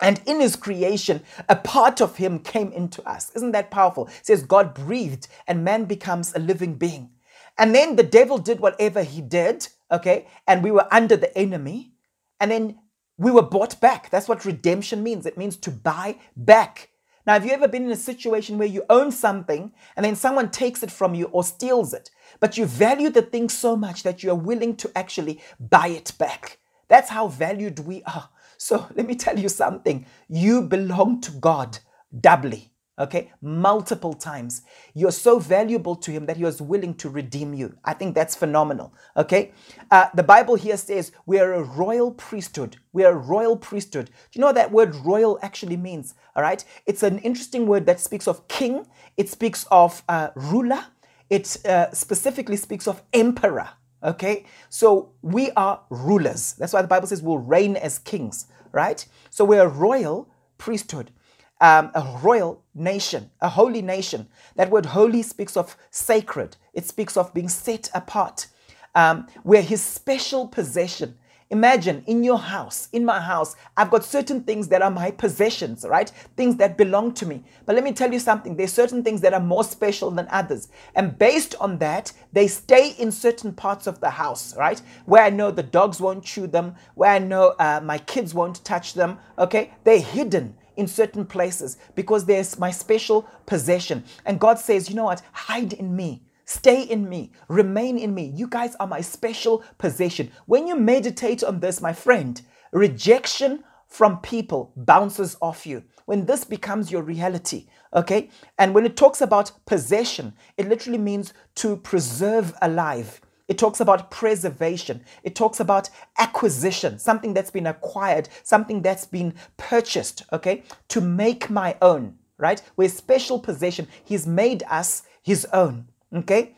And in his creation, a part of him came into us. Isn't that powerful? It says God breathed and man becomes a living being. And then the devil did whatever he did. Okay. And we were under the enemy. And then we were bought back. That's what redemption means. It means to buy back. Now, have you ever been in a situation where you own something and then someone takes it from you or steals it, but you value the thing so much that you are willing to actually buy it back? That's how valued we are. So let me tell you something. You belong to God doubly, okay? Multiple times. You're so valuable to him that he was willing to redeem you. I think that's phenomenal, okay? Uh, the Bible here says we are a royal priesthood. We are a royal priesthood. Do you know what that word royal actually means? All right. It's an interesting word that speaks of king. It speaks of uh, ruler. It uh, specifically speaks of emperor. Okay. So we are rulers. That's why the Bible says we'll reign as kings. Right. So we're a royal priesthood, um, a royal nation, a holy nation. That word holy speaks of sacred. It speaks of being set apart. Um, we're his special possession. Imagine in your house, in my house, I've got certain things that are my possessions, right? Things that belong to me. But let me tell you something. There's certain things that are more special than others. And based on that, they stay in certain parts of the house, right? Where I know the dogs won't chew them, where I know uh, my kids won't touch them, okay? They're hidden in certain places because there's my special possession. And God says, you know what? Hide in me. Stay in me. Remain in me. You guys are my special possession. When you meditate on this, my friend, rejection from people bounces off you. When this becomes your reality, okay? And when it talks about possession, it literally means to preserve alive. It talks about preservation. It talks about acquisition, something that's been acquired, something that's been purchased, okay? To make my own, right? We're special possession. He's made us his own. Okay,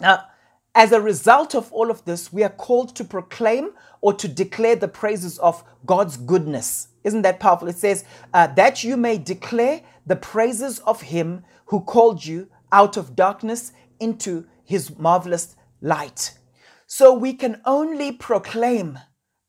now as a result of all of this, we are called to proclaim or to declare the praises of God's goodness. Isn't that powerful? It says uh, that you may declare the praises of him who called you out of darkness into his marvelous light. So we can only proclaim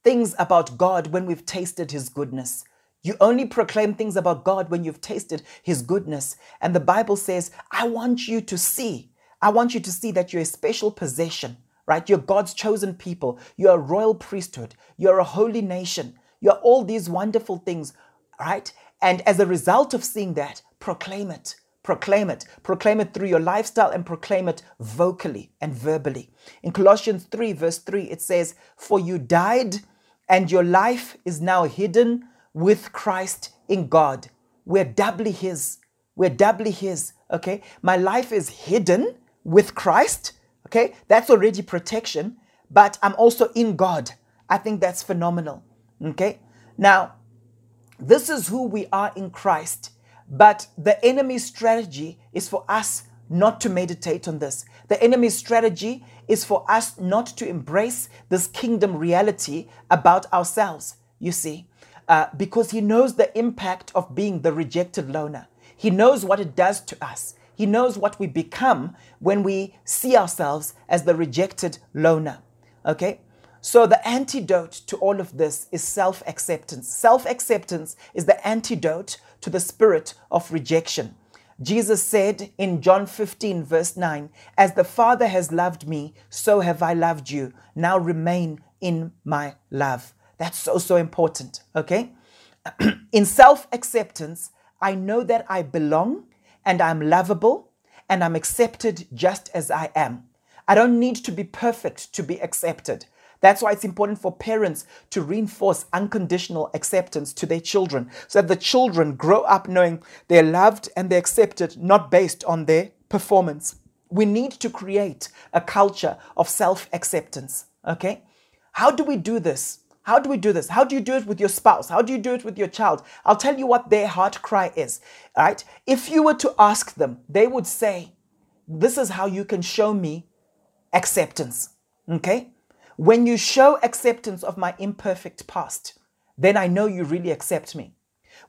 things about God when we've tasted his goodness. You only proclaim things about God when you've tasted his goodness. And the Bible says, I want you to see. I want you to see that you're a special possession, right? You're God's chosen people. You're a royal priesthood. You're a holy nation. You're all these wonderful things, right? And as a result of seeing that, proclaim it. Proclaim it. Proclaim it through your lifestyle and proclaim it vocally and verbally. In Colossians three, verse three, it says, for you died and your life is now hidden with Christ in God. We're doubly his. We're doubly his, okay? My life is hidden with Christ, okay? That's already protection, but I'm also in God. I think that's phenomenal, okay? Now, this is who we are in Christ, but the enemy's strategy is for us not to meditate on this. The enemy's strategy is for us not to embrace this kingdom reality about ourselves, you see, uh, because he knows the impact of being the rejected loner. He knows what it does to us. He knows what we become when we see ourselves as the rejected loner, okay? So the antidote to all of this is self-acceptance. Self-acceptance is the antidote to the spirit of rejection. Jesus said in John fifteen, verse nine, as the Father has loved me, so have I loved you. Now remain in my love. That's so, so important, okay? In self-acceptance, I know that I belong, and I'm lovable, and I'm accepted just as I am. I don't need to be perfect to be accepted. That's why it's important for parents to reinforce unconditional acceptance to their children, so that the children grow up knowing they're loved and they're accepted, not based on their performance. We need to create a culture of self-acceptance, okay? How do we do this? How do we do this? How do you do it with your spouse? How do you do it with your child? I'll tell you what their heart cry is, right? If you were to ask them, they would say, this is how you can show me acceptance, okay? When you show acceptance of my imperfect past, then I know you really accept me.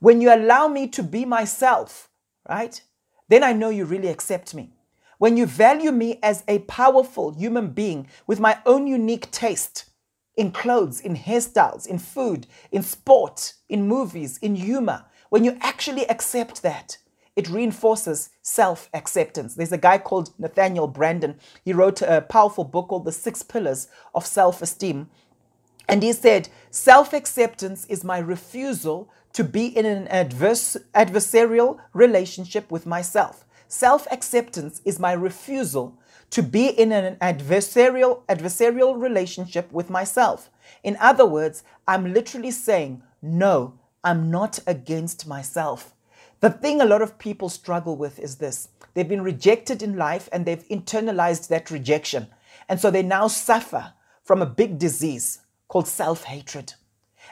When you allow me to be myself, right? Then I know you really accept me. When you value me as a powerful human being with my own unique taste, in clothes, in hairstyles, in food, in sport, in movies, in humor. When you actually accept that, it reinforces self-acceptance. There's a guy called Nathaniel Brandon. He wrote a powerful book called The Six Pillars of Self-Esteem. And he said, self-acceptance is my refusal to be in an adverse, adversarial relationship with myself. Self-acceptance is my refusal to be in an adversarial, adversarial relationship with myself. In other words, I'm literally saying, no, I'm not against myself. The thing a lot of people struggle with is this. They've been rejected in life and they've internalized that rejection. And so they now suffer from a big disease called self-hatred.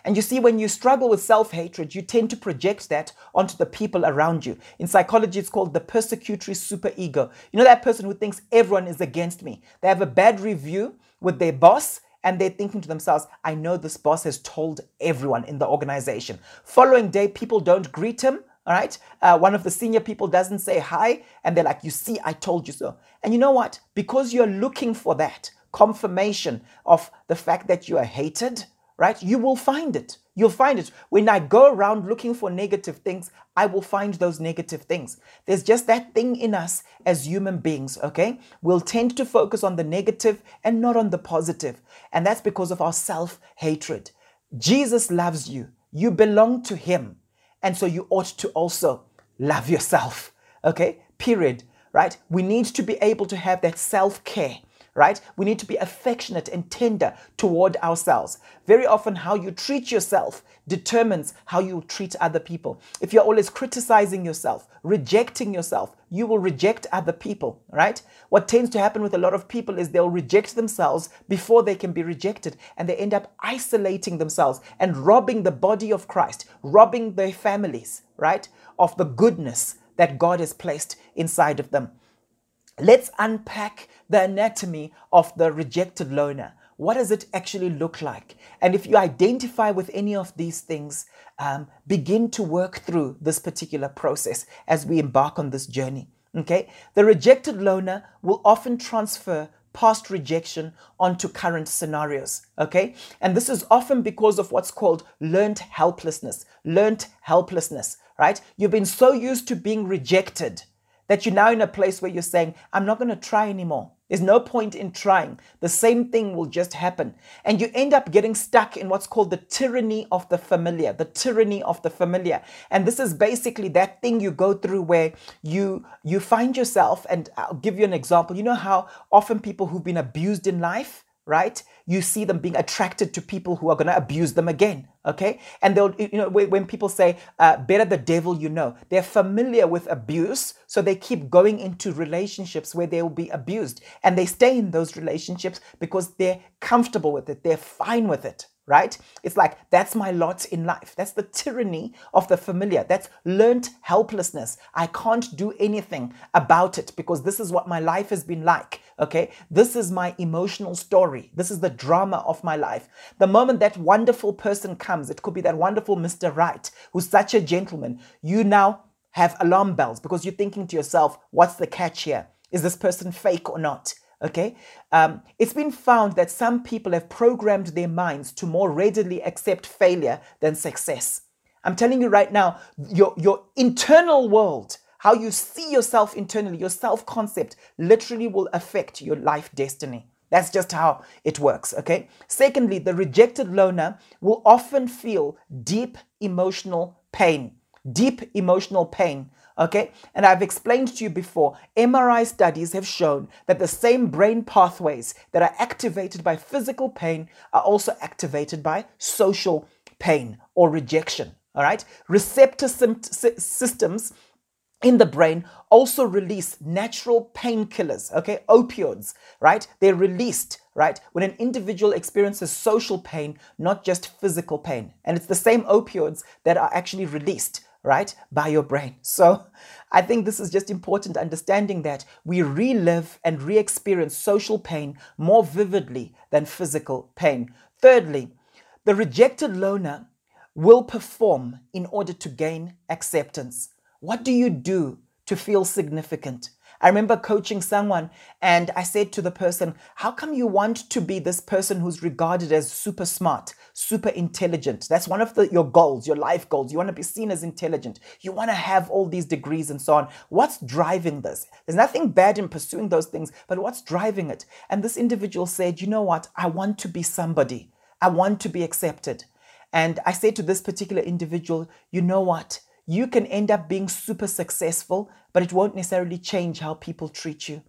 And you see, when you struggle with self-hatred, you tend to project that onto the people around you. In psychology, it's called the persecutory superego. You know, that person who thinks everyone is against me. They have a bad review with their boss, and they're thinking to themselves, I know this boss has told everyone in the organization. Following day, people don't greet him, all right? Uh, one of the senior people doesn't say hi, and they're like, you see, I told you so. And you know what? Because you're looking for that, confirmation of the fact that you are hated, right? You will find it. You'll find it. When I go around looking for negative things, I will find those negative things. There's just that thing in us as human beings, okay? We'll tend to focus on the negative and not on the positive. And that's because of our self-hatred. Jesus loves you. You belong to him. And so you ought to also love yourself, okay? Period, right? We need to be able to have that self-care. Right? We need to be affectionate and tender toward ourselves. Very often how you treat yourself determines how you treat other people. If you're always criticizing yourself, rejecting yourself, you will reject other people, right? What tends to happen with a lot of people is they'll reject themselves before they can be rejected, and they end up isolating themselves and robbing the body of Christ, robbing their families, right, of the goodness that God has placed inside of them. Let's unpack the anatomy of the rejected loner. What does it actually look like? And if you identify with any of these things, um, begin to work through this particular process as we embark on this journey. Okay? The rejected loner will often transfer past rejection onto current scenarios. Okay? And this is often because of what's called learned helplessness. Learned helplessness, right? You've been so used to being rejected that you're now in a place where you're saying, I'm not going to try anymore. There's no point in trying. The same thing will just happen. And you end up getting stuck in what's called the tyranny of the familiar, the tyranny of the familiar. And this is basically that thing you go through where you, you find yourself, and I'll give you an example. You know how often people who've been abused in life, right? You see them being attracted to people who are going to abuse them again, okay? And they'll, you know, when people say, uh, better the devil you know, they're familiar with abuse, so they keep going into relationships where they will be abused. And they stay in those relationships because they're comfortable with it. They're fine with it, right? It's like, that's my lot in life. That's the tyranny of the familiar. That's learnt helplessness. I can't do anything about it because this is what my life has been like, okay? This is my emotional story. This is the drama of my life. The moment that wonderful person comes, it could be that wonderful Mister Right, who's such a gentleman, you now have alarm bells because you're thinking to yourself, what's the catch here? Is this person fake or not? Okay, um, it's been found that some people have programmed their minds to more readily accept failure than success. I'm telling you right now, your, your internal world, how you see yourself internally, your self-concept literally will affect your life destiny. That's just how it works, okay? Secondly, the rejected loner will often feel deep emotional pain, deep emotional pain. Okay, and I've explained to you before, M R I studies have shown that the same brain pathways that are activated by physical pain are also activated by social pain or rejection, all right? Receptor systems in the brain also release natural painkillers, okay, opioids, right? They're released, right, when an individual experiences social pain, not just physical pain. And it's the same opioids that are actually released, right, by your brain. So I think this is just important, understanding that we relive and re-experience social pain more vividly than physical pain. Thirdly, the rejected loner will perform in order to gain acceptance. What do you do to feel significant? I remember coaching someone and I said to the person, how come you want to be this person who's regarded as super smart, super intelligent? That's one of the, your goals, your life goals. You want to be seen as intelligent. You want to have all these degrees and so on. What's driving this? There's nothing bad in pursuing those things, but what's driving it? And this individual said, you know what? I want to be somebody. I want to be accepted. And I said to this particular individual, you know what? You can end up being super successful, but it won't necessarily change how people treat you.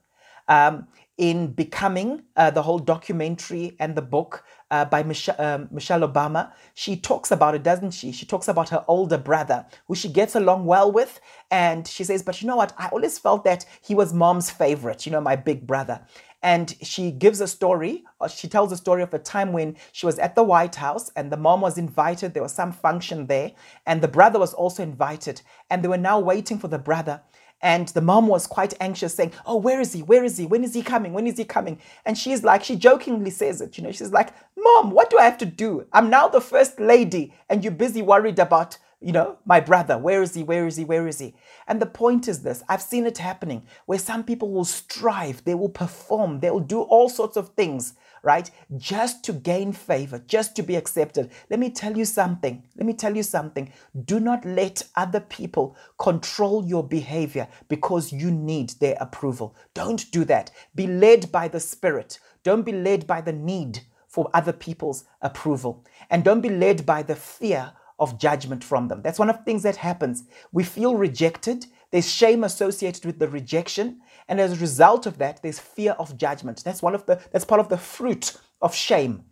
Um, in Becoming, uh, the whole documentary and the book uh, by Mich- um, Michelle Obama, she talks about it, doesn't she? She talks about her older brother, who she gets along well with. And she says, but you know what? I always felt that he was mom's favorite, you know, my big brother. And she gives a story, or she tells a story of a time when she was at the White House and the mom was invited. There was some function there and the brother was also invited. And they were now waiting for the brother. And the mom was quite anxious, saying, oh, where is he? Where is he? When is he coming? When is he coming? And she's like, she jokingly says it, you know, she's like, Mom, what do I have to do? I'm now the first lady and you're busy worried about, you know, my brother. Where is he? Where is he? Where is he? And the point is this, I've seen it happening where some people will strive, they will perform, they will do all sorts of things, right? Just to gain favor, just to be accepted. Let me tell you something. Let me tell you something. Do not let other people control your behavior because you need their approval. Don't do that. Be led by the Spirit. Don't be led by the need for other people's approval. And don't be led by the fear of judgment from them. That's one of the things that happens. We feel rejected. There's shame associated with the rejection. And as a result of that, there's fear of judgment. That's one of the, that's part of the fruit of shame.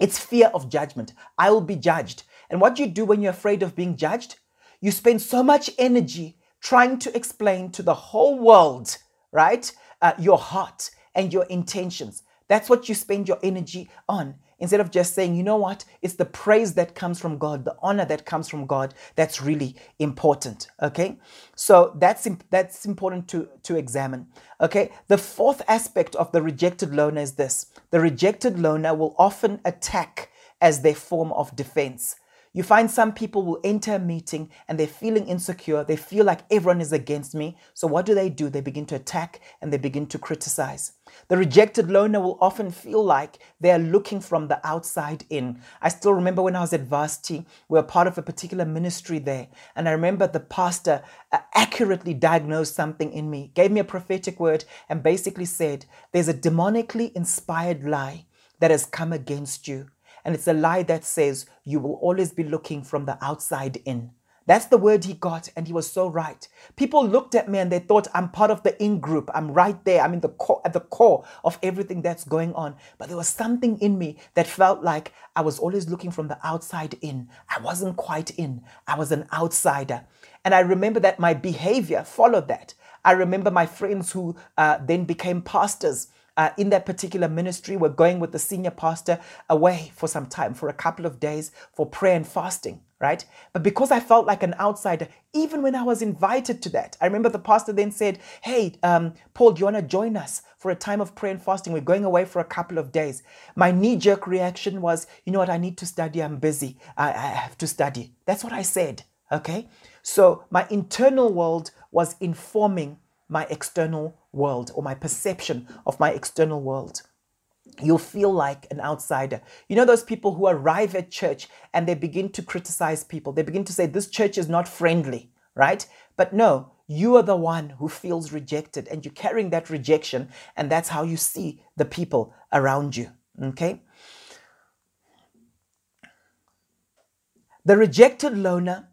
It's fear of judgment. I will be judged. And what do you do when you're afraid of being judged? You spend so much energy trying to explain to the whole world, right, uh, your heart and your intentions. That's what you spend your energy on. Instead of just saying, you know what, it's the praise that comes from God, the honor that comes from God, that's really important, okay? So that's, imp- that's important to, to examine, okay? The fourth aspect of the rejected loner is this. The rejected loner will often attack as their form of defense. You find some people will enter a meeting and they're feeling insecure. They feel like everyone is against me. So what do they do? They begin to attack and they begin to criticize. The rejected loner will often feel like they're looking from the outside in. I still remember when I was at Varsity, we were part of a particular ministry there. And I remember the pastor accurately diagnosed something in me, gave me a prophetic word and basically said, there's a demonically inspired lie that has come against you. And it's a lie that says you will always be looking from the outside in. That's the word he got, and he was so right. People looked at me and they thought I'm part of the in-group. I'm right there. I'm in the core, at the core of everything that's going on. But there was something in me that felt like I was always looking from the outside in. I wasn't quite in. I was an outsider. And I remember that my behavior followed that. I remember my friends who uh, then became pastors. Uh, in that particular ministry, we're going with the senior pastor away for some time, for a couple of days, for prayer and fasting, right? But because I felt like an outsider, even when I was invited to that, I remember the pastor then said, hey, um, Paul, do you want to join us for a time of prayer and fasting? We're going away for a couple of days. My knee-jerk reaction was, you know what? I need to study. I'm busy. I, I have to study. That's what I said, okay? So my internal world was informing my external world or my perception of my external world. You'll feel like an outsider. You know those people who arrive at church and they begin to criticize people. They begin to say, this church is not friendly, right? But no, you are the one who feels rejected and you're carrying that rejection and that's how you see the people around you, okay? The rejected loner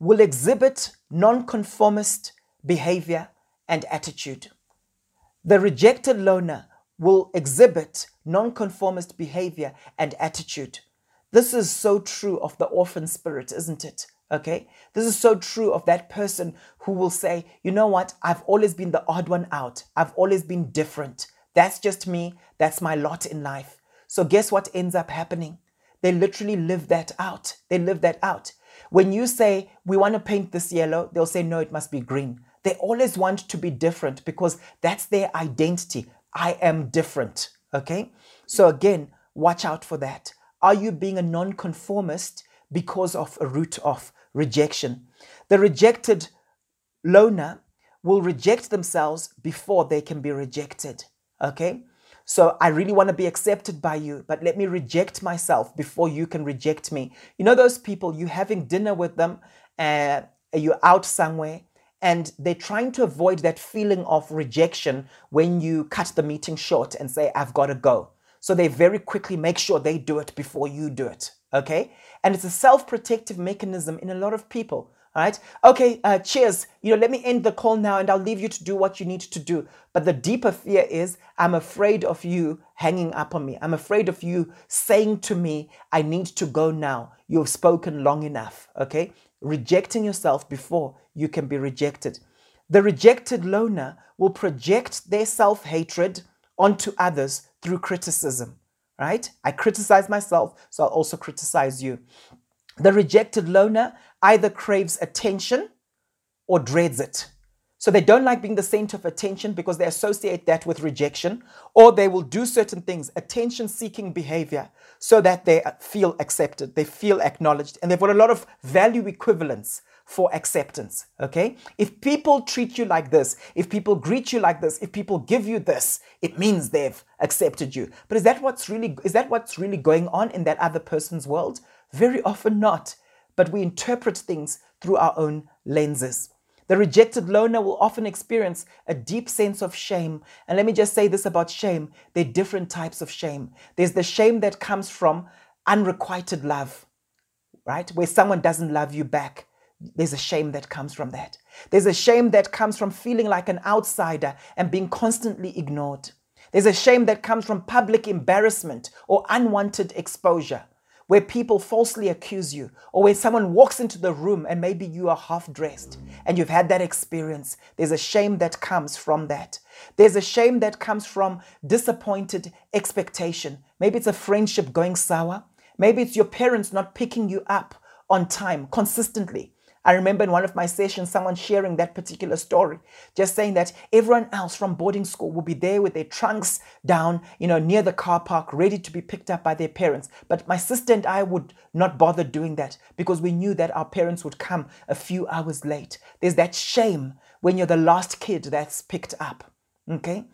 will exhibit nonconformist behavior and attitude. The rejected loner will exhibit nonconformist behavior and attitude. This is so true of the orphan spirit, isn't it? Okay? This is so true of that person who will say, you know what? I've always been the odd one out. I've always been different. That's just me. That's my lot in life. So guess what ends up happening? They literally live that out. They live that out. When you say, we want to paint this yellow, they'll say, no, it must be green. They always want to be different because that's their identity. I am different, okay? So again, watch out for that. Are you being a nonconformist because of a root of rejection? The rejected loner will reject themselves before they can be rejected, okay? So I really want to be accepted by you, but let me reject myself before you can reject me. You know those people, you're having dinner with them, uh, you're out somewhere, and they're trying to avoid that feeling of rejection when you cut the meeting short and say, I've got to go. So they very quickly make sure they do it before you do it, okay? And it's a self-protective mechanism in a lot of people, all right? Okay, uh, cheers. You know, let me end the call now and I'll leave you to do what you need to do. But the deeper fear is, I'm afraid of you hanging up on me. I'm afraid of you saying to me, I need to go now. You've spoken long enough, okay? Rejecting yourself before you can be rejected. The rejected loner will project their self-hatred onto others through criticism, right? I criticize myself, so I'll also criticize you. The rejected loner either craves attention or dreads it. So they don't like being the center of attention because they associate that with rejection, or they will do certain things, attention-seeking behavior, so that they feel accepted, they feel acknowledged, and they've got a lot of value equivalence for acceptance, okay? If people treat you like this, if people greet you like this, if people give you this, it means they've accepted you. But is that what's really, is that what's really going on in that other person's world? Very often not, but we interpret things through our own lenses. The rejected loner will often experience a deep sense of shame. And let me just say this about shame. There are different types of shame. There's the shame that comes from unrequited love, right? Where someone doesn't love you back. There's a shame that comes from that. There's a shame that comes from feeling like an outsider and being constantly ignored. There's a shame that comes from public embarrassment or unwanted exposure, where people falsely accuse you, or where someone walks into the room and maybe you are half-dressed and you've had that experience. There's a shame that comes from that. There's a shame that comes from disappointed expectation. Maybe it's a friendship going sour. Maybe it's your parents not picking you up on time consistently. I remember in one of my sessions, someone sharing that particular story, just saying that everyone else from boarding school will be there with their trunks down, you know, near the car park, ready to be picked up by their parents. But my sister and I would not bother doing that because we knew that our parents would come a few hours late. There's that shame when you're the last kid that's picked up, okay?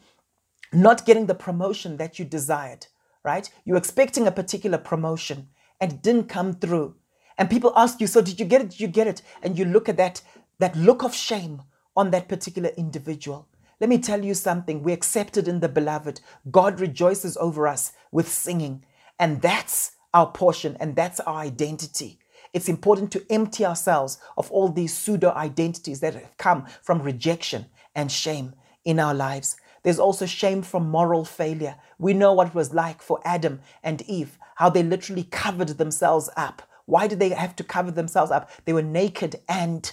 Not getting the promotion that you desired, right? You're expecting a particular promotion and it didn't come through. And people ask you, so did you get it? Did you get it? And you look at that, that look of shame on that particular individual. Let me tell you something. We're accepted in the beloved. God rejoices over us with singing. And that's our portion and that's our identity. It's important to empty ourselves of all these pseudo-identities that have come from rejection and shame in our lives. There's also shame from moral failure. We know what it was like for Adam and Eve, how they literally covered themselves up. Why did they have to cover themselves up? They were naked and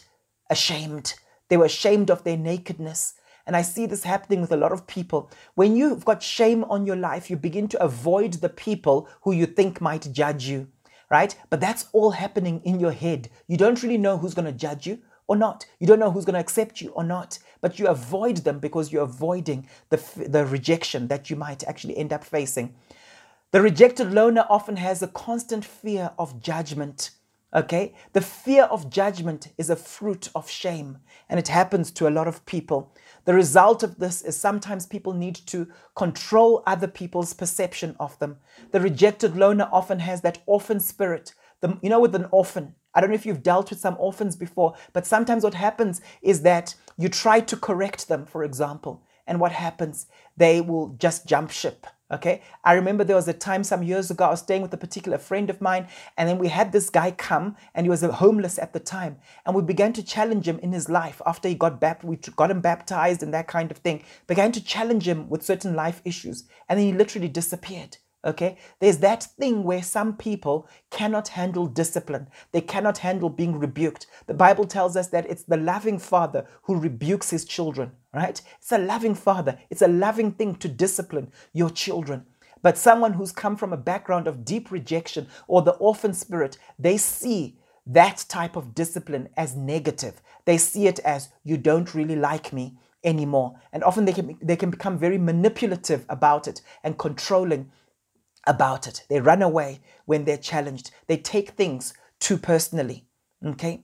ashamed. They were ashamed of their nakedness. And I see this happening with a lot of people. When you've got shame on your life, you begin to avoid the people who you think might judge you, right? But that's all happening in your head. You don't really know who's going to judge you or not. You don't know who's going to accept you or not. But you avoid them because you're avoiding the, the rejection that you might actually end up facing. The rejected loner often has a constant fear of judgment, okay? The fear of judgment is a fruit of shame, and it happens to a lot of people. The result of this is sometimes people need to control other people's perception of them. The rejected loner often has that orphan spirit. The, you know, with an orphan, I don't know if you've dealt with some orphans before, but sometimes what happens is that you try to correct them, for example, and what happens? They will just jump ship. Okay, I remember there was a time some years ago, I was staying with a particular friend of mine, and then we had this guy come, and he was homeless at the time, and we began to challenge him in his life after he got baptized, we got him baptized and that kind of thing, began to challenge him with certain life issues, and then he literally disappeared. Okay, there's that thing where some people cannot handle discipline. They cannot handle being rebuked. The Bible tells us that it's the loving father who rebukes his children, right? It's a loving father. It's a loving thing to discipline your children. But someone who's come from a background of deep rejection or the orphan spirit, they see that type of discipline as negative. They see it as, you don't really like me anymore. And often they can, they can become very manipulative about it and controlling about it. They run away when they're challenged. They take things too personally, okay?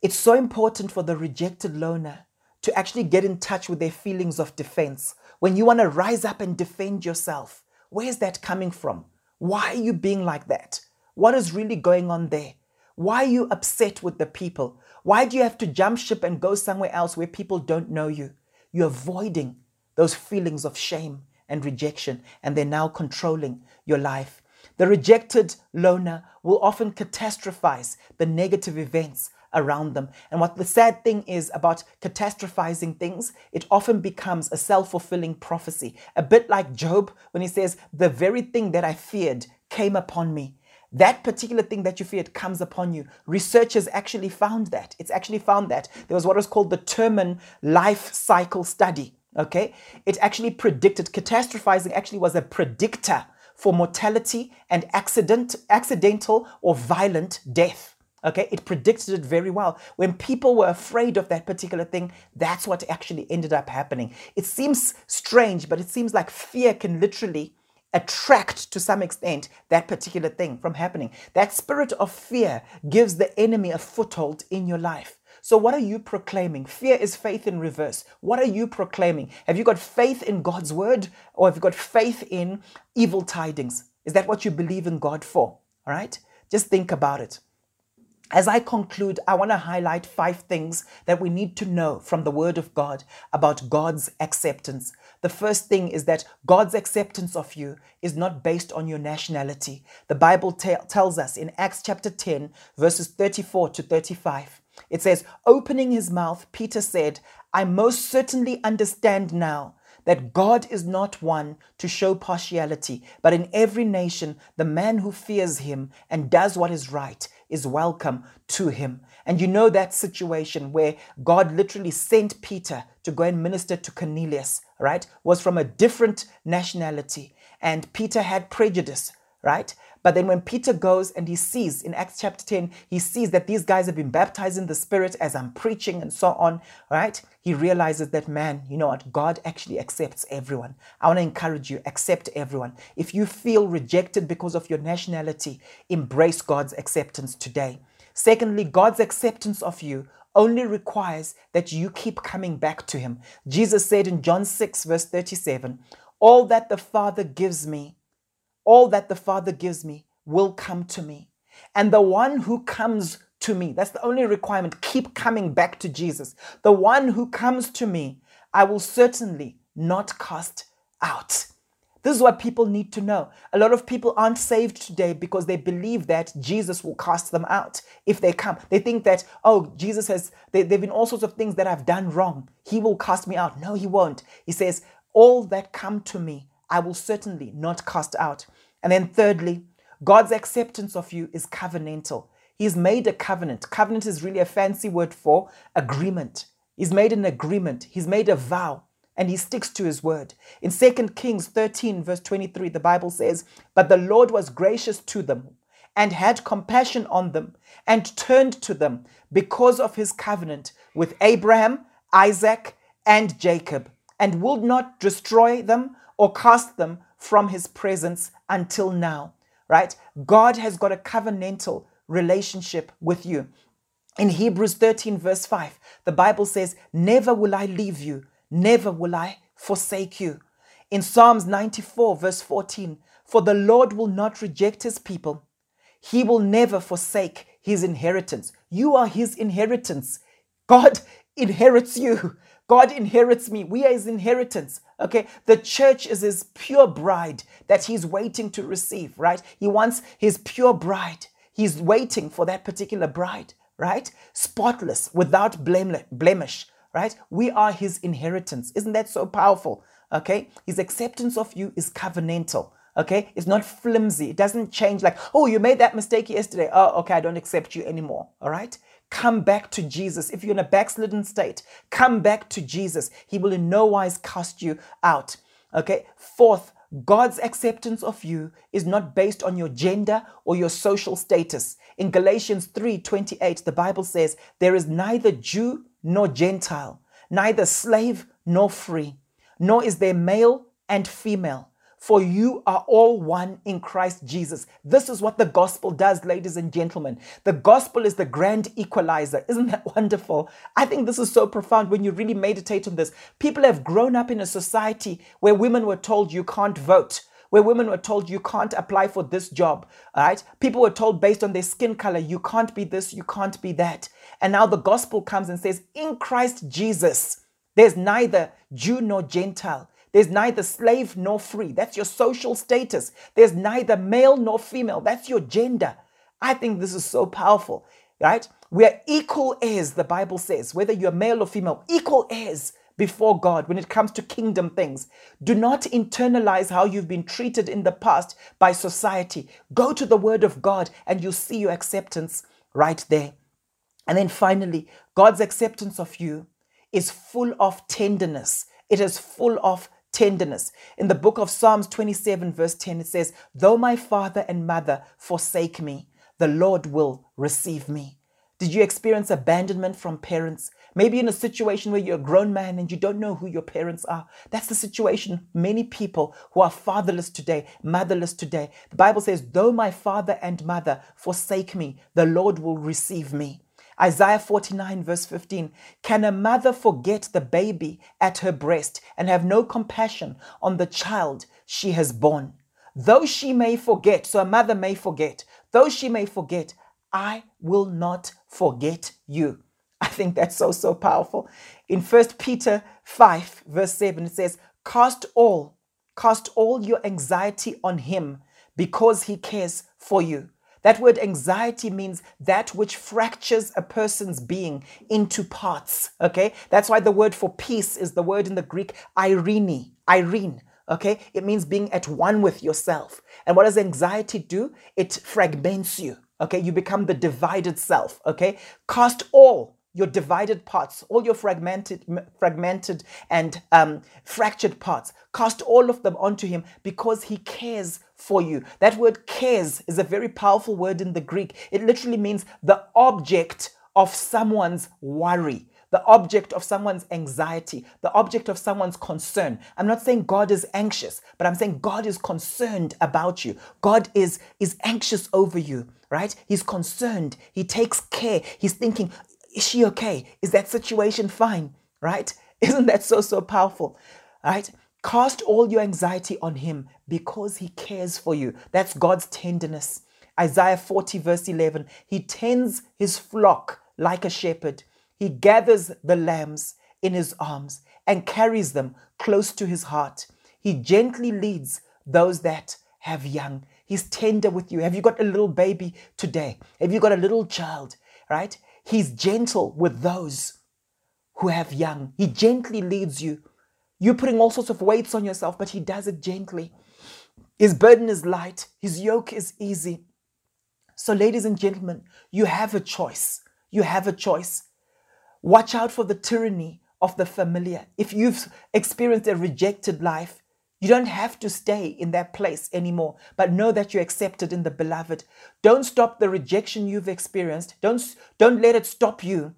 It's so important for the rejected loner to actually get in touch with their feelings of defense. When you want to rise up and defend yourself, where is that coming from? Why are you being like that? What is really going on there? Why are you upset with the people? Why do you have to jump ship and go somewhere else where people don't know you? You're avoiding those feelings of shame and rejection, and they're now controlling your life. The rejected loner will often catastrophize the negative events around them. And what the sad thing is about catastrophizing things, it often becomes a self-fulfilling prophecy. A bit like Job, when he says, the very thing that I feared came upon me. That particular thing that you feared comes upon you. Researchers actually found that. It's actually found that. There was what was called the Termin Life Cycle Study. Okay, it actually predicted, catastrophizing actually was a predictor for mortality and accident, accidental or violent death. Okay, it predicted it very well. When people were afraid of that particular thing, that's what actually ended up happening. It seems strange, but it seems like fear can literally attract to some extent that particular thing from happening. That spirit of fear gives the enemy a foothold in your life. So what are you proclaiming? Fear is faith in reverse. What are you proclaiming? Have you got faith in God's word, or have you got faith in evil tidings? Is that what you believe in God for? All right, just think about it. As I conclude, I want to highlight five things that we need to know from the Word of God about God's acceptance. The first thing is that God's acceptance of you is not based on your nationality. The Bible t- tells us in Acts chapter ten, verses thirty-four to thirty-five, it says, opening his mouth, Peter said, I most certainly understand now that God is not one to show partiality, but in every nation, the man who fears him and does what is right is welcome to him. And you know that situation where God literally sent Peter to go and minister to Cornelius, right? Was from a different nationality. And Peter had prejudice, right? But then when Peter goes and he sees in Acts chapter ten, he sees that these guys have been baptized in the Spirit as I'm preaching and so on, right? He realizes that, man, you know what? God actually accepts everyone. I want to encourage you, accept everyone. If you feel rejected because of your nationality, embrace God's acceptance today. Secondly, God's acceptance of you only requires that you keep coming back to him. Jesus said in John six, verse thirty-seven, all that the Father gives me, All that the Father gives me will come to me. And the one who comes to me, that's the only requirement, keep coming back to Jesus. The one who comes to me, I will certainly not cast out. This is what people need to know. A lot of people aren't saved today because they believe that Jesus will cast them out if they come. They think that, oh, Jesus has, they, they've been all sorts of things that I've done wrong. He will cast me out. No, he won't. He says, all that come to me, I will certainly not cast out. And then thirdly, God's acceptance of you is covenantal. He's made a covenant. Covenant is really a fancy word for agreement. He's made an agreement. He's made a vow, and he sticks to his word. In Second Kings thirteen, verse twenty-three, the Bible says, but the Lord was gracious to them and had compassion on them and turned to them because of his covenant with Abraham, Isaac, and Jacob, and would not destroy them or cast them from his presence until now, right? God has got a covenantal relationship with you. In Hebrews thirteen, verse five, the Bible says, never will I leave you, never will I forsake you. In Psalms ninety-four, verse fourteen, for the Lord will not reject his people. He will never forsake his inheritance. You are his inheritance. God inherits you. God inherits me. We are his inheritance. Okay, the church is his pure bride that he's waiting to receive, right? He wants his pure bride. He's waiting for that particular bride, right? Spotless, without blemish, right? We are his inheritance. Isn't that so powerful? Okay, his acceptance of you is covenantal. Okay, it's not flimsy. It doesn't change like, oh, you made that mistake yesterday. Oh, okay, I don't accept you anymore. All right. Come back to Jesus. If you're in a backslidden state, come back to Jesus. He will in no wise cast you out. Okay. Fourth, God's acceptance of you is not based on your gender or your social status. In Galatians three twenty-eight, the Bible says, there is neither Jew nor Gentile, neither slave nor free, nor is there male and female. For you are all one in Christ Jesus. This is what the gospel does, ladies and gentlemen. The gospel is the grand equalizer. Isn't that wonderful? I think this is so profound when you really meditate on this. People have grown up in a society where women were told you can't vote, where women were told you can't apply for this job, all right? People were told based on their skin color, you can't be this, you can't be that. And now the gospel comes and says, in Christ Jesus, there's neither Jew nor Gentile. There's neither slave nor free. That's your social status. There's neither male nor female. That's your gender. I think this is so powerful, right? We are equal heirs, the Bible says, whether you're male or female, equal heirs before God when it comes to kingdom things. Do not internalize how you've been treated in the past by society. Go to the Word of God and you'll see your acceptance right there. And then finally, God's acceptance of you is full of tenderness. It is full of tenderness. In the book of Psalms twenty-seven, verse ten, it says, though my father and mother forsake me, the the Lord will receive me. Did you experience abandonment from parents? Maybe in a situation where you're a grown man and you don't know who your parents are. That's the situation many people who are fatherless today, motherless today. The Bible says, though my father and mother forsake me, the Lord will receive me. Isaiah forty-nine verse fifteen, can a mother forget the baby at her breast and have no compassion on the child she has born? Though she may forget, so a mother may forget, though she may forget, I will not forget you. I think that's so, so powerful. In First Peter five, verse seven, it says, Cast all, cast all your anxiety on him because he cares for you. That word anxiety means that which fractures a person's being into parts, okay? That's why the word for peace is the word in the Greek, irene, irene. Okay? It means being at one with yourself. And what does anxiety do? It fragments you. Okay? You become the divided self. Okay? Cast all your divided parts, all your fragmented, fragmented and um, fractured parts. Cast all of them onto him because he cares for you. That word cares is a very powerful word in the Greek. It literally means the object of someone's worry, the object of someone's anxiety, the object of someone's concern. I'm not saying God is anxious, but I'm saying God is concerned about you. God is, is anxious over you, right? He's concerned. He takes care. He's thinking, is she okay? Is that situation fine, right? Isn't that so, so powerful, right? Cast all your anxiety on him because he cares for you. That's God's tenderness. Isaiah forty verse eleven, he tends his flock like a shepherd. He gathers the lambs in his arms and carries them close to his heart. He gently leads those that have young. He's tender with you. Have you got a little baby today? Have you got a little child, right? He's gentle with those who have young. He gently leads you. You're putting all sorts of weights on yourself, but he does it gently. His burden is light. His yoke is easy. So ladies and gentlemen, you have a choice. You have a choice. Watch out for the tyranny of the familiar. If you've experienced a rejected life, you don't have to stay in that place anymore, but know that you're accepted in the beloved. Don't stop the rejection you've experienced. Don't, don't let it stop you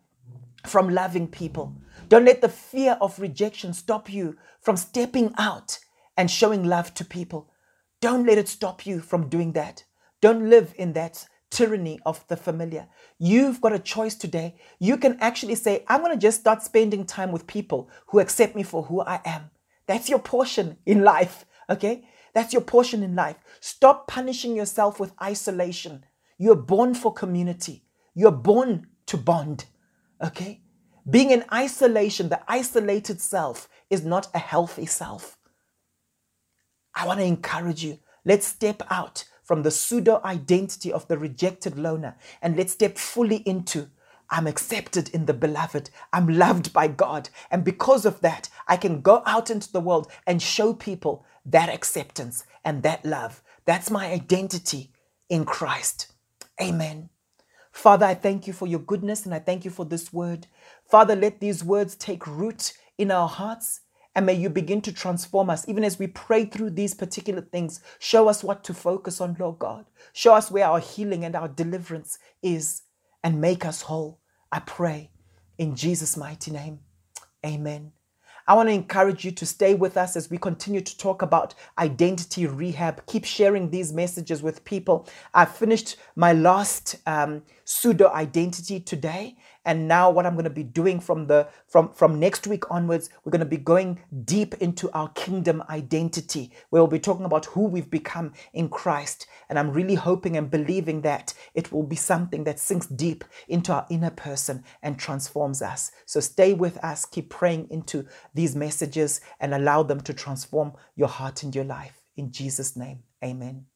from loving people. Don't let the fear of rejection stop you from stepping out and showing love to people. Don't let it stop you from doing that. Don't live in that tyranny of the familiar. You've got a choice today. You can actually say, I'm going to just start spending time with people who accept me for who I am. That's your portion in life, okay? That's your portion in life. Stop punishing yourself with isolation. You're born for community. You're born to bond, okay? Being in isolation, the isolated self, is not a healthy self. I want to encourage you. Let's step out from the pseudo-identity of the rejected loner, and let's step fully into, I'm accepted in the beloved, I'm loved by God, and because of that, I can go out into the world and show people that acceptance and that love. That's my identity in Christ. Amen. Father, I thank you for your goodness, and I thank you for this word. Father, let these words take root in our hearts, and may you begin to transform us, even as we pray through these particular things. Show us what to focus on, Lord God. Show us where our healing and our deliverance is, and make us whole. I pray in Jesus' mighty name. Amen. I want to encourage you to stay with us as we continue to talk about identity rehab. Keep sharing these messages with people. I finished my last um, pseudo-identity today. And now what I'm going to be doing from, the, from, from next week onwards, we're going to be going deep into our kingdom identity, where we'll be talking about who we've become in Christ. And I'm really hoping and believing that it will be something that sinks deep into our inner person and transforms us. So stay with us. Keep praying into these messages and allow them to transform your heart and your life. In Jesus' name, amen.